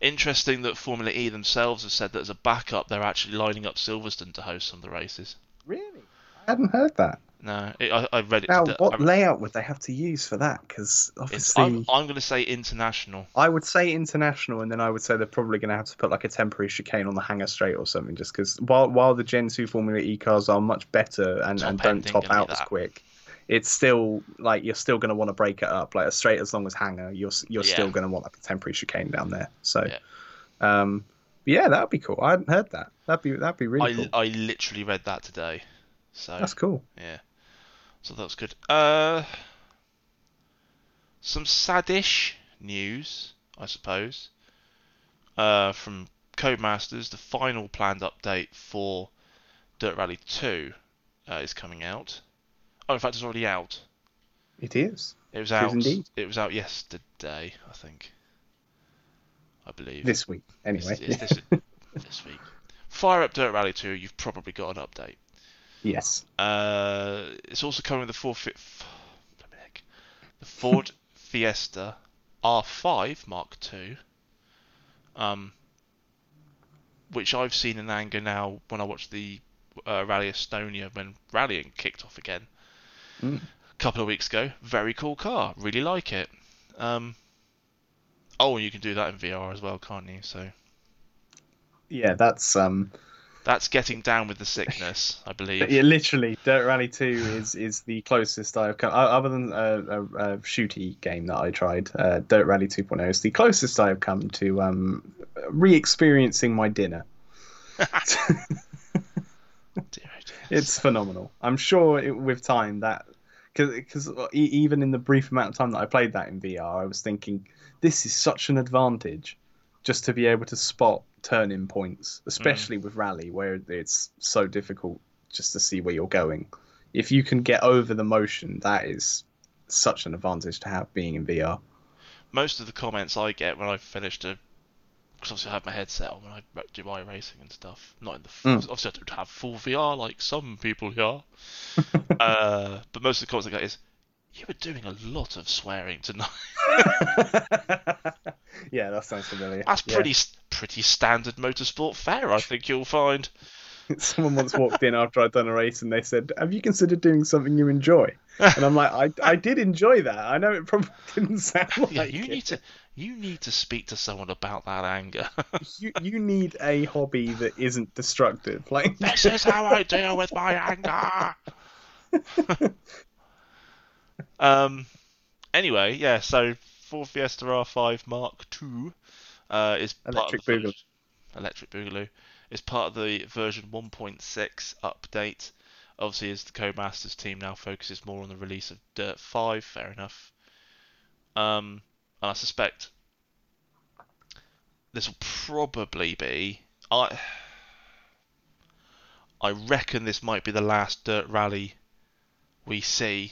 interesting that Formula E themselves have said that as a backup, they're actually lining up Silverstone to host some of the races. Really? I hadn't heard that. No, it, I, I read it. Now, today. what read, layout would they have to use for that? Because obviously, I'm, I'm going to say international. I would say international, and then I would say they're probably going to have to put like a temporary chicane on the hangar straight or something, just because while while the Gen two Formula E cars are much better and, and don't top out as quick, it's still like you're still going to want to break it up like as straight as long as hangar. You're you're yeah. still going to want like a temporary chicane down there. So, yeah, um, yeah, that'd be cool. I hadn't heard that. That'd be that'd be really I, cool. I literally read that today. So that's cool. Yeah. So that was good. Uh, some saddish news, I suppose, uh, from Codemasters. The final planned update for Dirt Rally two uh, is coming out. Oh, in fact, it's already out. It is. It was out. It is indeed. It was out yesterday, I think. I believe. This week, anyway. It's, it's this, this week. Fire up Dirt Rally two. You've probably got an update. Yes. Uh, it's also coming with the Ford, Fi- F- the Ford Fiesta R five Mark two, um, which I've seen in anger now when I watched the uh, Rally Estonia when rallying kicked off again mm. a couple of weeks ago. Very cool car. Really like it. Um, oh, and you can do that in V R as well, can't you? So. Yeah, that's... Um... That's getting down with the sickness, I believe. Yeah, literally, Dirt Rally two is, is the closest I've come. Other than a, a, a shooty game that I tried, uh, Dirt Rally two point oh is the closest I've come to um, re-experiencing my dinner. It's phenomenal. I'm sure it, with time that... Because even in the brief amount of time that I played that in V R, I was thinking, this is such an advantage just to be able to spot turn-in points, especially mm. with Rally, where it's so difficult just to see where you're going. If you can get over the motion, that is such an advantage to have being in V R. Most of the comments I get when I've finished a because obviously I have my headset on when I do iRacing and stuff. Not in the mm. Obviously I don't have full V R like some people here. uh, but most of the comments I get is, you were doing a lot of swearing tonight. Yeah, that sounds familiar. That's yeah. pretty pretty standard motorsport fare, I think you'll find. Someone once walked in after I'd done a race and they said, have you considered doing something you enjoy? And I'm like, I I did enjoy that. I know it probably didn't sound like yeah, you it. Need to, you need to speak to someone about that anger. you you need a hobby that isn't destructive. Like, this is how I deal with my anger. um. Anyway, yeah, so Ford Fiesta R five Mark two uh, is Electric part of the Boogaloo. Electric Boogaloo. It's part of the version one point six update. Obviously, as the Co-Masters team now focuses more on the release of Dirt five, fair enough. Um, and I suspect this will probably be... I I reckon this might be the last Dirt Rally we see,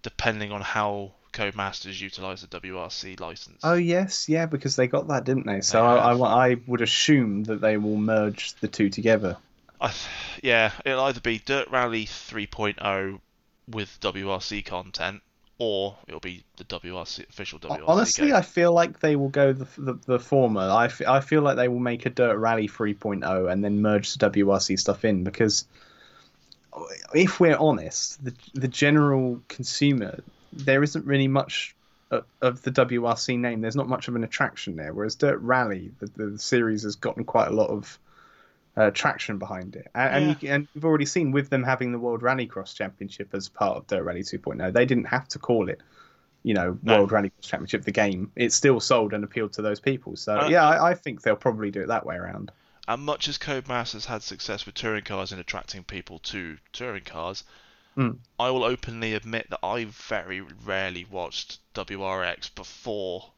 depending on how Co-Masters utilise the W R C license. Oh yes, yeah, because they got that, didn't they? So yeah. I, I, I would assume that they will merge the two together. I, yeah, it'll either be Dirt Rally three point oh with W R C content, or it'll be the W R C official W R C. Honestly, game. I feel like they will go the the, the former. I, f- I feel like they will make a Dirt Rally three point oh and then merge the W R C stuff in, because if we're honest, the the general consumer, there isn't really much of the W R C name. There's not much of an attraction there, whereas Dirt Rally, the, the series, has gotten quite a lot of uh, traction behind it. And, yeah. and, you, and you've already seen with them having the World Rallycross Championship as part of Dirt Rally two point oh, they didn't have to call it, you know, no. World Rallycross Championship, the game. It still sold and appealed to those people. So, uh, yeah, I, I think they'll probably do it that way around. And much as Codemasters had success with touring cars and attracting people to touring cars, Mm. I will openly admit that I very rarely watched W R X before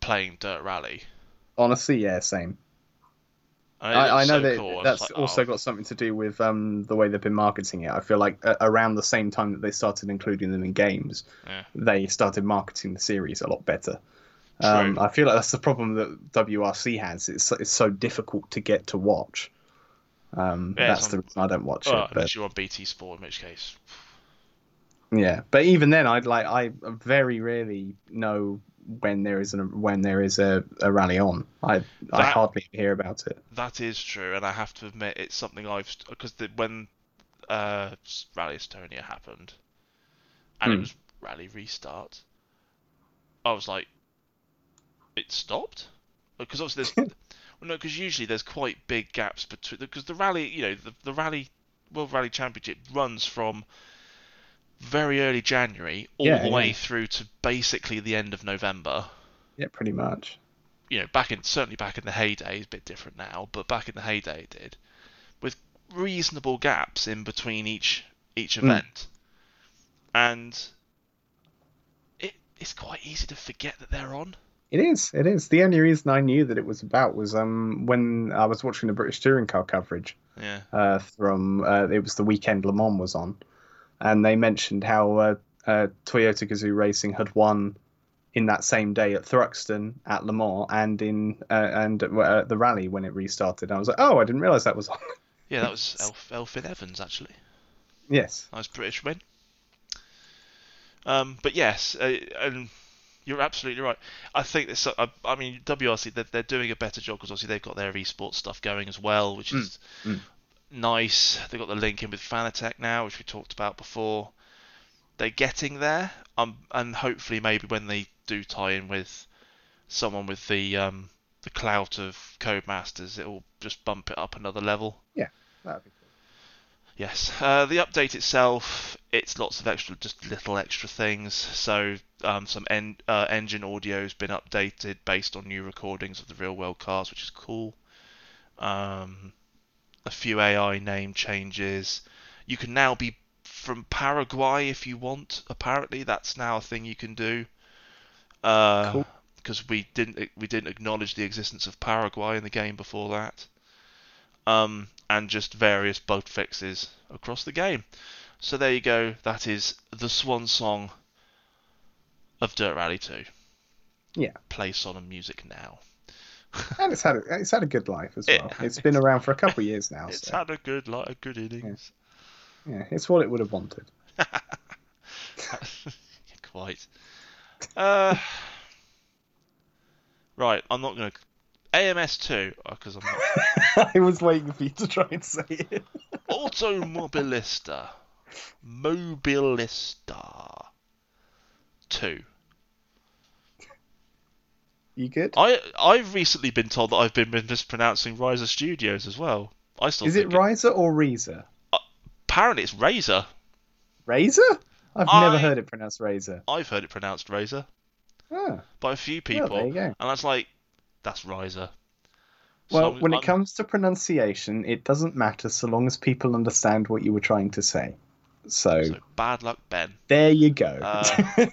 playing Dirt Rally. Honestly, yeah, same. I, I, I know so that cool. that's like, also oh. got something to do with um, the way they've been marketing it. I feel like uh, around the same time that they started including them in games, yeah. they started marketing the series a lot better. Um, I feel like that's the problem that W R C has. It's, it's so difficult to get to watch. Um, yeah, that's on, the reason I don't watch well, it. But... Unless you're on B T Sport, in which case. Yeah, but even then, I'd like I very rarely know when there is a when there is a, a rally on. I that, I hardly hear about it. That is true, and I have to admit it's something I've because when uh, Rally Estonia happened, and mm. it was Rally Restart, I was like, it stopped because obviously there's. No, because usually there's quite big gaps between... Because the rally, you know, the, the rally World Rally Championship runs from very early January all yeah, the way yeah. through to basically the end of November. Yeah, pretty much. You know, back in certainly back in the heyday, it's a bit different now, but back in the heyday it did. With reasonable gaps in between each each event. Mm. And it it's quite easy to forget that they're on. It is, it is. The only reason I knew that it was about was um when I was watching the British touring car coverage. Yeah. Uh, from uh, it was the weekend Le Mans was on, and they mentioned how uh, uh, Toyota Gazoo Racing had won in that same day at Thruxton, at Le Mans, and in uh, and uh, the rally when it restarted. And I was like, oh, I didn't realise that was on. Yeah, that was Elf- Elfyn Evans actually. Yes. Nice British win. Um, but yes, uh, and. You're absolutely right. I think this. I, I mean, W R C they're, they're doing a better job because obviously they've got their esports stuff going as well, which is mm, mm. nice. They've got the link in with Fanatec now, which we talked about before. They're getting there, um, and hopefully maybe when they do tie in with someone with the um, the clout of Codemasters, it will just bump it up another level. Yeah, that'd be cool. Yes, uh, the update itself, it's lots of extra, just little extra things. So um, some en- uh, engine audio has been updated based on new recordings of the real world cars, which is cool. Um, a few A I name changes. You can now be from Paraguay if you want. Apparently, that's now a thing you can do. Uh, cool. Because we didn't we didn't acknowledge the existence of Paraguay in the game before that. Um, and just various bug fixes across the game. So there you go. That is the swan song of Dirt Rally two. Yeah. Play Sonic music now. And it's had a, it's had a good life as well. It, it's been it's, around for a couple of years now. It's so. had a good like a good innings. Yeah. yeah, it's what it would have wanted. Quite. Uh, right, I'm not going to A M S two because oh, I'm. Not... I was waiting for you to try and say it. Automobilista, Mobilista two. You good? I I've recently been told that I've been mispronouncing Riser Studios as well. I still is it Riser it... or Reza? Uh, apparently, it's Razer. Razer? I've I... never heard it pronounced Razer. I've heard it pronounced Razer oh. by a few people, well, there you go. And that's like that's Riser. Well, so, when I'm... it comes to pronunciation, it doesn't matter so long as people understand what you were trying to say. So, so bad luck, Ben. There you go. Uh...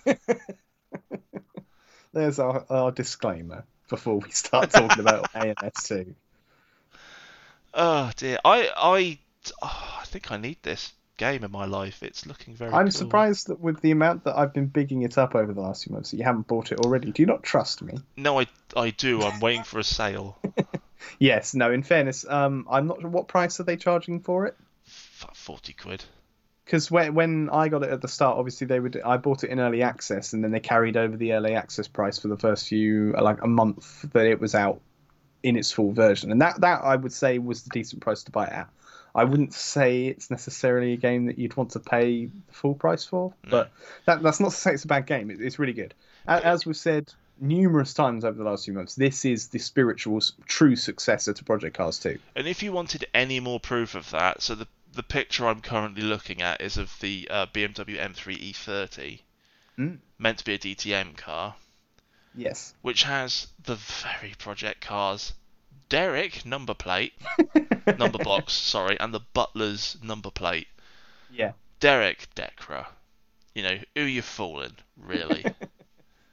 There's our, our disclaimer before we start talking about A M S two. Oh dear, I I oh, I think I need this game in my life. It's looking very. I'm cool. surprised that with the amount that I've been bigging it up over the last few months, that you haven't bought it already. Do you not trust me? No, I I do. I'm waiting for a sale. Yes, no. In fairness, um, I'm not. What price are they charging for it? Forty quid. Because when when I got it at the start, obviously they would. I bought it in early access, and then they carried over the early access price for the first few, like a month that it was out in its full version, and that that I would say was the decent price to buy it at. I wouldn't say it's necessarily a game that you'd want to pay the full price for, no. but that that's not to say it's a bad game. It, it's really good. As, as we've said numerous times over the last few months, this is the spiritual true successor to Project Cars two. And if you wanted any more proof of that, so the The picture I'm currently looking at is of the uh, B M W M three E thirty, mm. meant to be a D T M car. Yes. Which has the very Project Cars Derek number plate, number box, sorry, and the Butler's number plate. Yeah. Derek Decra. You know, who you fooling, really?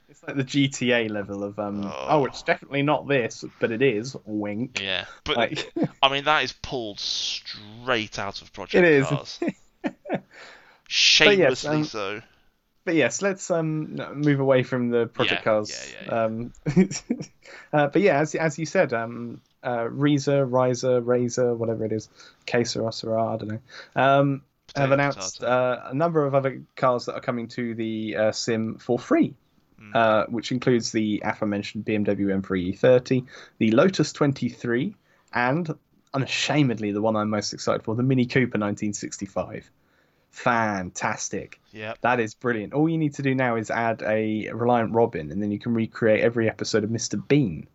It's like the G T A level of, um, oh. oh, it's definitely not this, but it is, wink. Yeah, but, like... I mean, that is pulled straight out of Project it Cars. It is. Shamelessly but yes, um, so. But yes, let's um, move away from the Project yeah, Cars. Yeah, yeah, yeah. Um, uh, but yeah, as as you said, um, uh, Reza, Riser, Razor, whatever it is, Kesa, Osara, I don't know. Um, have announced uh, a number of other cars that are coming to the uh, sim for free. Uh, which includes the aforementioned B M W M three E thirty, the Lotus twenty-three, and unashamedly the one I'm most excited for, the Mini Cooper nineteen sixty-five. Fantastic. Yeah, that is brilliant. All you need to do now is add a Reliant Robin, and then you can recreate every episode of Mister Bean.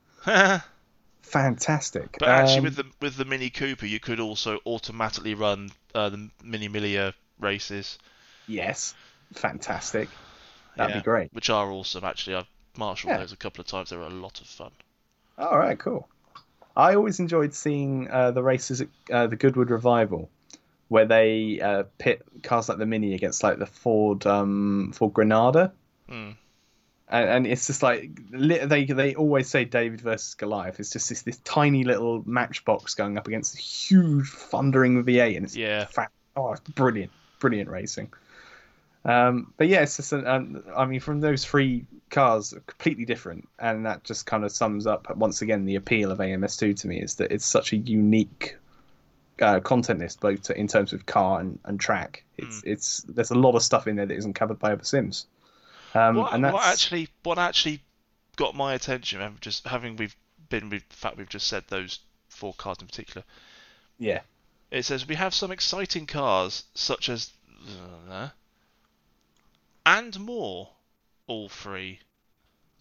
Fantastic. But actually, um, with the with the Mini Cooper, you could also automatically run uh, the Mini Milia races. Yes, fantastic. That'd yeah, be great. Which are awesome, actually. I've marshalled yeah. those a couple of times. They were a lot of fun. All right, cool. I always enjoyed seeing uh, the races at uh, the Goodwood Revival, where they uh, pit cars like the Mini against like the Ford um, Ford Granada. Mm. And, and it's just like, they they always say David versus Goliath. It's just this, this tiny little matchbox going up against a huge thundering V eight. And it's yeah. fat. Oh, brilliant, brilliant racing. Um, but yeah, it's just an, um, I mean, from those three cars, completely different, and that just kind of sums up once again the appeal of A M S two to me is that it's such a unique uh, content list, both to, in terms of car and, and track. It's mm. it's there's a lot of stuff in there that isn't covered by other sims. Um, what, and that's... what actually what actually got my attention, just having we've been with the fact we've just said those four cars in particular. Yeah, it says we have some exciting cars such as. Uh, And more, all free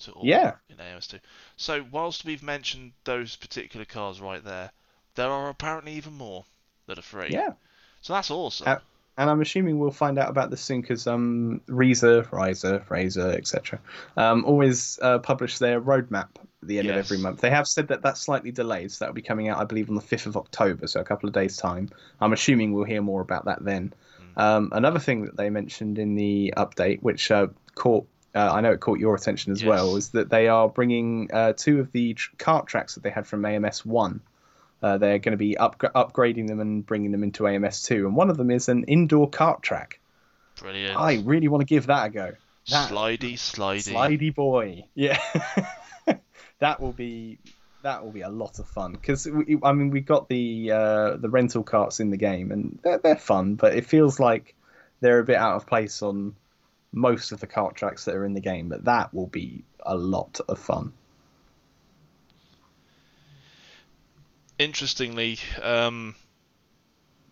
to all yeah. in A M S two. So whilst we've mentioned those particular cars right there, there are apparently even more that are free. Yeah. So that's awesome. Uh, and I'm assuming we'll find out about this soon because um, Reza, Riser, Razer, et cetera. Um, always uh, publish their roadmap at the end yes. of every month. They have said that that's slightly delayed, so that'll be coming out, I believe, on the fifth of October, so a couple of days' time. I'm assuming we'll hear more about that then. Um, another thing that they mentioned in the update, which uh, caught, uh, I know it caught your attention as yes. well, is that they are bringing uh, two of the tr- kart tracks that they had from A M S one. Uh, they're going to be up- upgrading them and bringing them into A M S two. And one of them is an indoor kart track. Brilliant. I really want to give that a go. That, slidey, slidey. Slidey boy. Yeah. That will be That will be a lot of fun because I mean we got the uh, the rental carts in the game and they're they're fun, but it feels like they're a bit out of place on most of the kart tracks that are in the game. But that will be a lot of fun. Interestingly, um,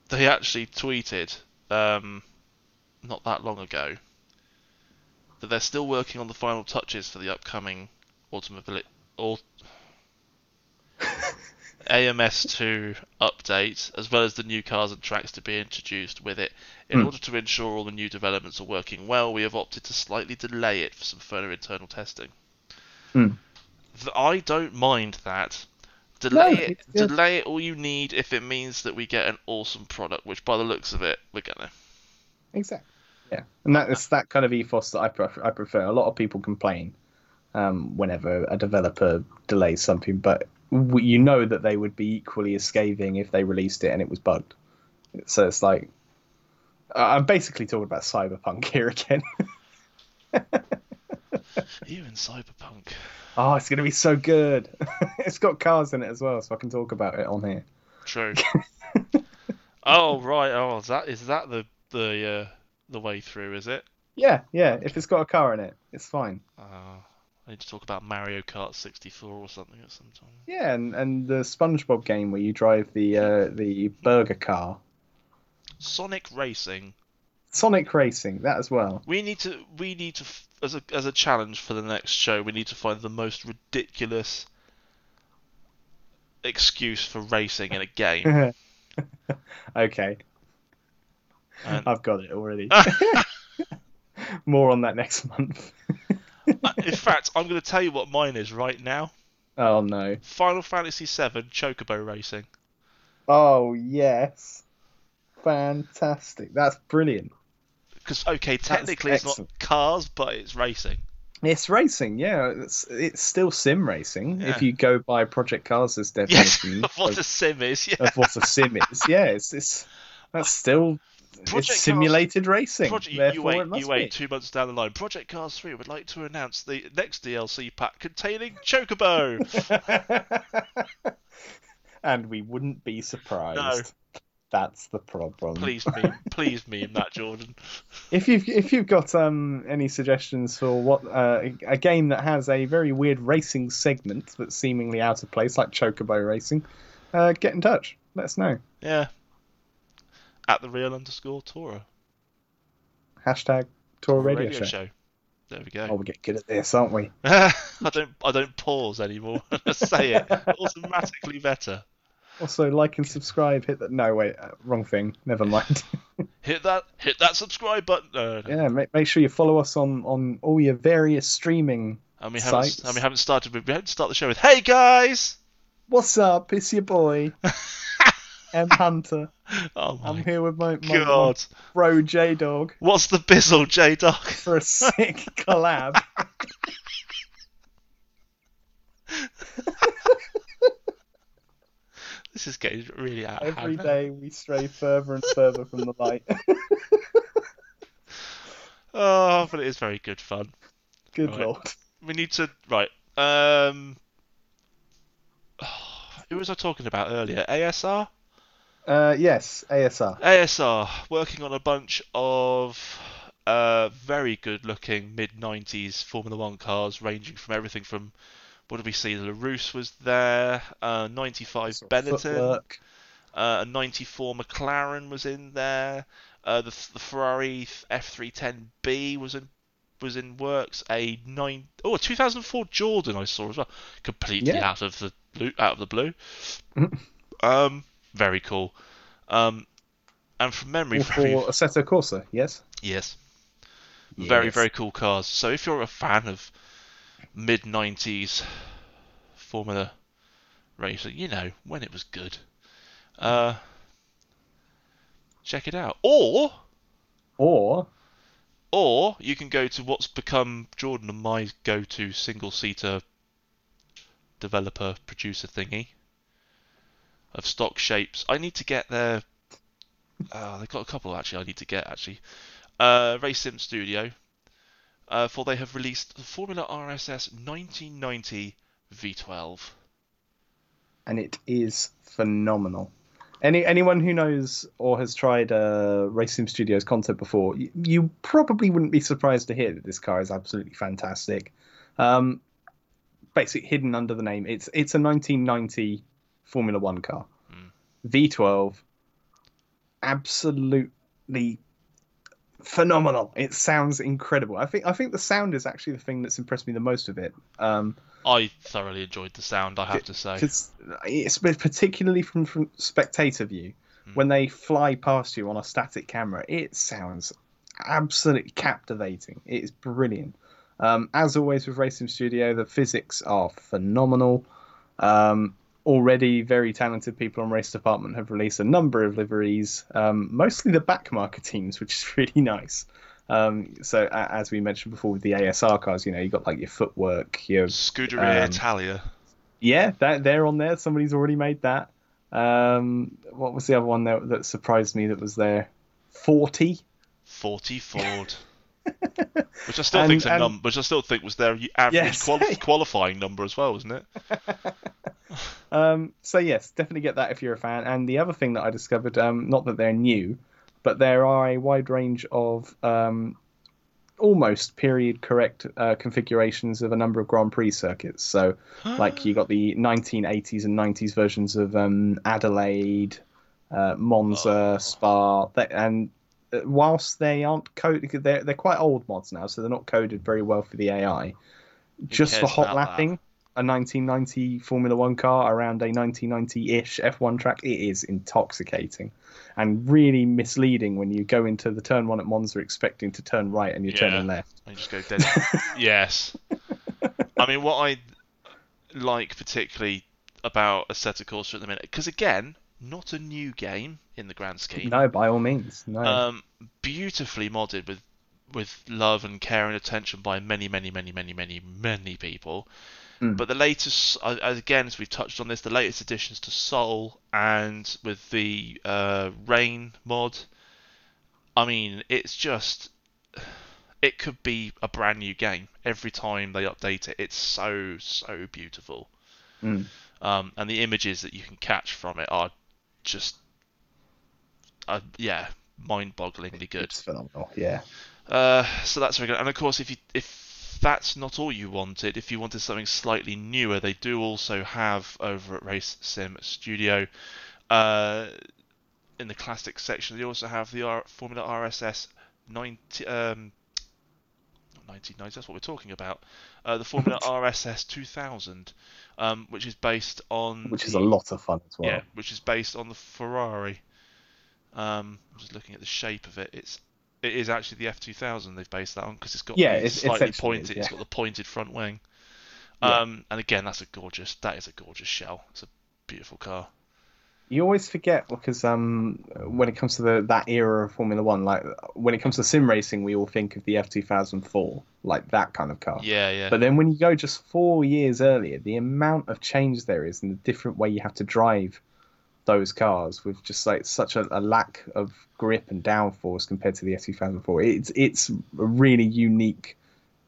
they actually tweeted um, not that long ago that they're still working on the final touches for the upcoming automobili- or A M S two update, as well as the new cars and tracks to be introduced with it. In mm. order to ensure all the new developments are working well, we have opted to slightly delay it for some further internal testing. Mm. I don't mind that. Delay no, it delay it all you need if it means that we get an awesome product, which by the looks of it, we're gonna. Exactly. Yeah. And that is that kind of ethos that I prefer. I prefer. A lot of people complain um, whenever a developer delays something, but you know that they would be equally as scathing if they released it and it was bugged. So it's like, I'm basically talking about Cyberpunk here again. You and Cyberpunk. Oh, it's going to be so good. It's got cars in it as well, so I can talk about it on here. True. Oh, right. Oh, is that is that the the uh, the way through, is it? Yeah, yeah. If it's got a car in it, it's fine. Oh. I need to talk about Mario Kart sixty-four or something at some time. Yeah, and, and the SpongeBob game where you drive the uh, the burger car. Sonic Racing. Sonic Racing, that as well. We need to we need to as a as a challenge for the next show. We need to find the most ridiculous excuse for racing in a game. Okay. And... I've got it already. More on that next month. In fact, I'm going to tell you what mine is right now. Oh, no. Final Fantasy seven Chocobo Racing. Oh, yes. Fantastic. That's brilliant. Because, okay, technically it's not cars, but it's racing. It's racing, yeah. It's it's still sim racing. Yeah. If you go by Project Cars' definition. Yes, of what of, a sim is, yeah. Of what a sim is, yeah. It's, it's, that's still... Project it's simulated Cars, racing. Project, you wait, you wait two months down the line. Project Cars three would like to announce the next D L C pack containing Chocobo. And we wouldn't be surprised. No. That's the problem. Please meme, please meme that, Jordan. If you've if you've got um any suggestions for what uh, a game that has a very weird racing segment that's seemingly out of place, like Chocobo Racing, uh, get in touch. Let us know. Yeah. At the real underscore Tora. Hashtag Tora Radio, radio show. show. There we go. Oh, we get good at this, aren't we? I don't I don't pause anymore when I say it. Automatically better. Also, like and subscribe. Hit that. No, wait, uh, wrong thing. Never mind. hit that. Hit that subscribe button. No, no. Yeah, make make sure you follow us on, on all your various streaming and we haven't, sites. And we haven't started. With, we haven't started the show with. Hey guys, what's up? It's your boy. M Hunter. Oh I'm here with my, my, my bro J Dog. What's the bizzle, J Dog? For a sick collab. This is getting really out of hand. Every day we stray further and further from the light. Oh, but it is very good fun. Good right. Lord. We need to right. Um. Who was I talking about earlier? A S R. Uh, yes, A S R. A S R, working on a bunch of uh, very good-looking mid-nineties Formula One cars, ranging from everything from, what did we see, the LaRousse was there, uh, ninety-five Benetton, uh, a ninety-four McLaren was in there, uh, the, the Ferrari F three ten B was in was in works, a nine oh a two thousand four Jordan I saw as well, completely yeah. out of the blue, out of the blue. Mm-hmm. Um. Very cool, um, and from memory, for very... Assetto Corsa, yes, yes, yes. Very very cool cars. So if you're a fan of mid nineties Formula racing, you know when it was good, uh, check it out. Or, or, or you can go to what's become Jordan and my go-to single-seater developer producer thingy. Of stock shapes. I need to get their... Uh, they've got a couple, actually, I need to get, actually. Uh, Race Sim Studio. Uh, for they have released the Formula R S S nineteen ninety V twelve. and it is phenomenal. Any anyone who knows or has tried uh, Racing Studios content before, you, you probably wouldn't be surprised to hear that this car is absolutely fantastic. Um, basically hidden under the name, it's it's a nineteen ninety Formula One car, mm. V twelve, absolutely phenomenal. It sounds incredible. I think I think the sound is actually the thing that's impressed me the most of it. Um, I thoroughly enjoyed the sound, I have to say. It's particularly from, from spectator view. Mm. When they fly past you on a static camera, it sounds absolutely captivating. It is brilliant. Um, as always with Racing Studio, the physics are phenomenal. Um, already very talented people on Race Department have released a number of liveries, um, mostly the backmarker teams, which is really nice. Um, so uh, as we mentioned before with the A S R cars, you know, you got like your footwork, your Scuderia um, Italia. Yeah, that they're on there. Somebody's already made that. Um, what was the other one that, that surprised me that was there? forty forty Ford. Which I still and, think's a and, num- which I still think was their average yes. quali- qualifying number as well, wasn't it? um, so yes, definitely get that if you're a fan. And the other thing that I discovered, um, not that they're new, but there are a wide range of um, almost period-correct uh, configurations of a number of Grand Prix circuits. So, like, you got the nineteen eighties and nineties versions of um, Adelaide, uh, Monza, oh. Spa, that, and uh, whilst they aren't coded, they're, they're quite old mods now, so they're not coded very well for the A I. Who Just for hot lapping, that? A nineteen ninety Formula One car around a nineteen ninety-ish F one track, it is intoxicating. And really misleading when you go into the turn one at Monza expecting to turn right and you're yeah. turning left. I just go dead. Yes. I mean, what I like particularly about Assetto Corsa at the minute, because again, not a new game in the grand scheme. No, by all means. No. Um, beautifully modded with with love and care and attention by many, many, many, many, many, many people. Mm. But the latest, again, as we've touched on this, the latest additions to Soul and with the uh, Rain mod, I mean, it's just, it could be a brand new game every time they update it. It's so, so beautiful. Mm. Um, and the images that you can catch from it are just, uh, yeah, mind-bogglingly good. It's phenomenal, yeah. Uh, so that's very good. And of course, if you... if that's not all you wanted. If you wanted something slightly newer, they do also have over at Race Sim Studio, uh, in the classic section, they also have the R- Formula R S S ninety um, nineteen ninety. That's what we're talking about. Uh, the Formula R S S two thousand, um, which is based on which is the, a lot of fun as well. Yeah, which is based on the Ferrari. Um, I'm just looking at the shape of it. It's It is actually the F two thousand they've based that on because it's got yeah, it's slightly pointed. Is, yeah. It's got the pointed front wing, um, yeah. and again, that's a gorgeous. That is a gorgeous shell. It's a beautiful car. You always forget because um, when it comes to the, that era of Formula One, like when it comes to sim racing, we all think of the F two thousand four, like that kind of car. Yeah, yeah. But then when you go just four years earlier, the amount of change there is and the different way you have to drive those cars with just like such a, a lack of grip and downforce compared to the S two thousand four. It's it's a really unique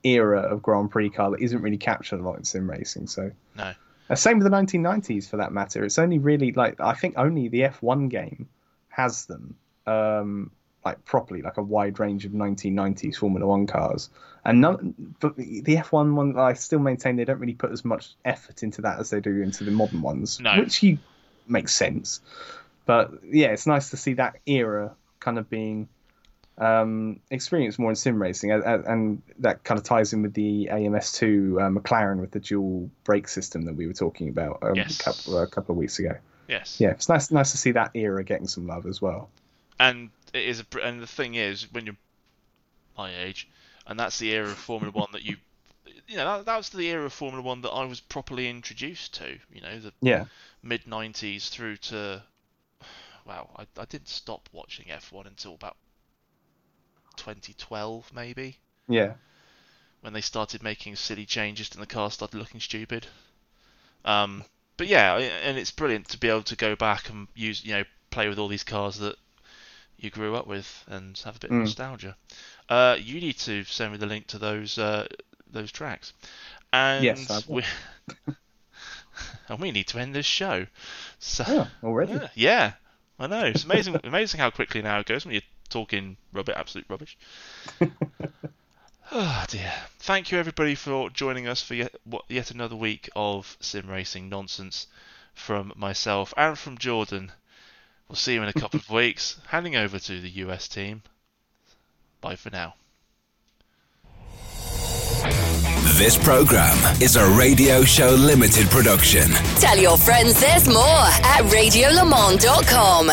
era of Grand Prix car that isn't really captured a lot in sim racing. So no, uh, same with the nineteen nineties for that matter. It's only really like I think only the F one game has them um, like properly, like a wide range of nineteen nineties Formula One cars. And none, but the F one one I still maintain they don't really put as much effort into that as they do into the modern ones, no. which you. Makes sense, but yeah, it's nice to see that era kind of being um experienced more in sim racing, and, and that kind of ties in with the A M S two uh, McLaren with the dual brake system that we were talking about um, yes. a, couple, a couple of weeks ago. Yes, yeah, it's nice, nice to see that era getting some love as well. And it is, a, and the thing is, when you're my age, and that's the era of Formula One that you, you know, that, that was the era of Formula One that I was properly introduced to. You know, the yeah. mid nineties through to, wow, I, I didn't stop watching F one until about twenty twelve, maybe. Yeah. When they started making silly changes and the car started looking stupid. Um, but yeah, and it's brilliant to be able to go back and use, you know, play with all these cars that you grew up with and have a bit mm. of nostalgia. Uh, you need to send me the link to those uh, those tracks, and yes, I will. we. and we need to end this show. So oh, already? Yeah, yeah, I know. It's amazing, amazing how quickly an hour goes when you're talking rubbish, absolute rubbish. Oh dear. Thank you everybody for joining us for yet, what, yet another week of sim racing nonsense from myself and from Jordan. We'll see you in a couple of weeks. Handing over to the U S team. Bye for now. This programme is a Radio Show Limited production. Tell your friends there's more at radio le mans dot com.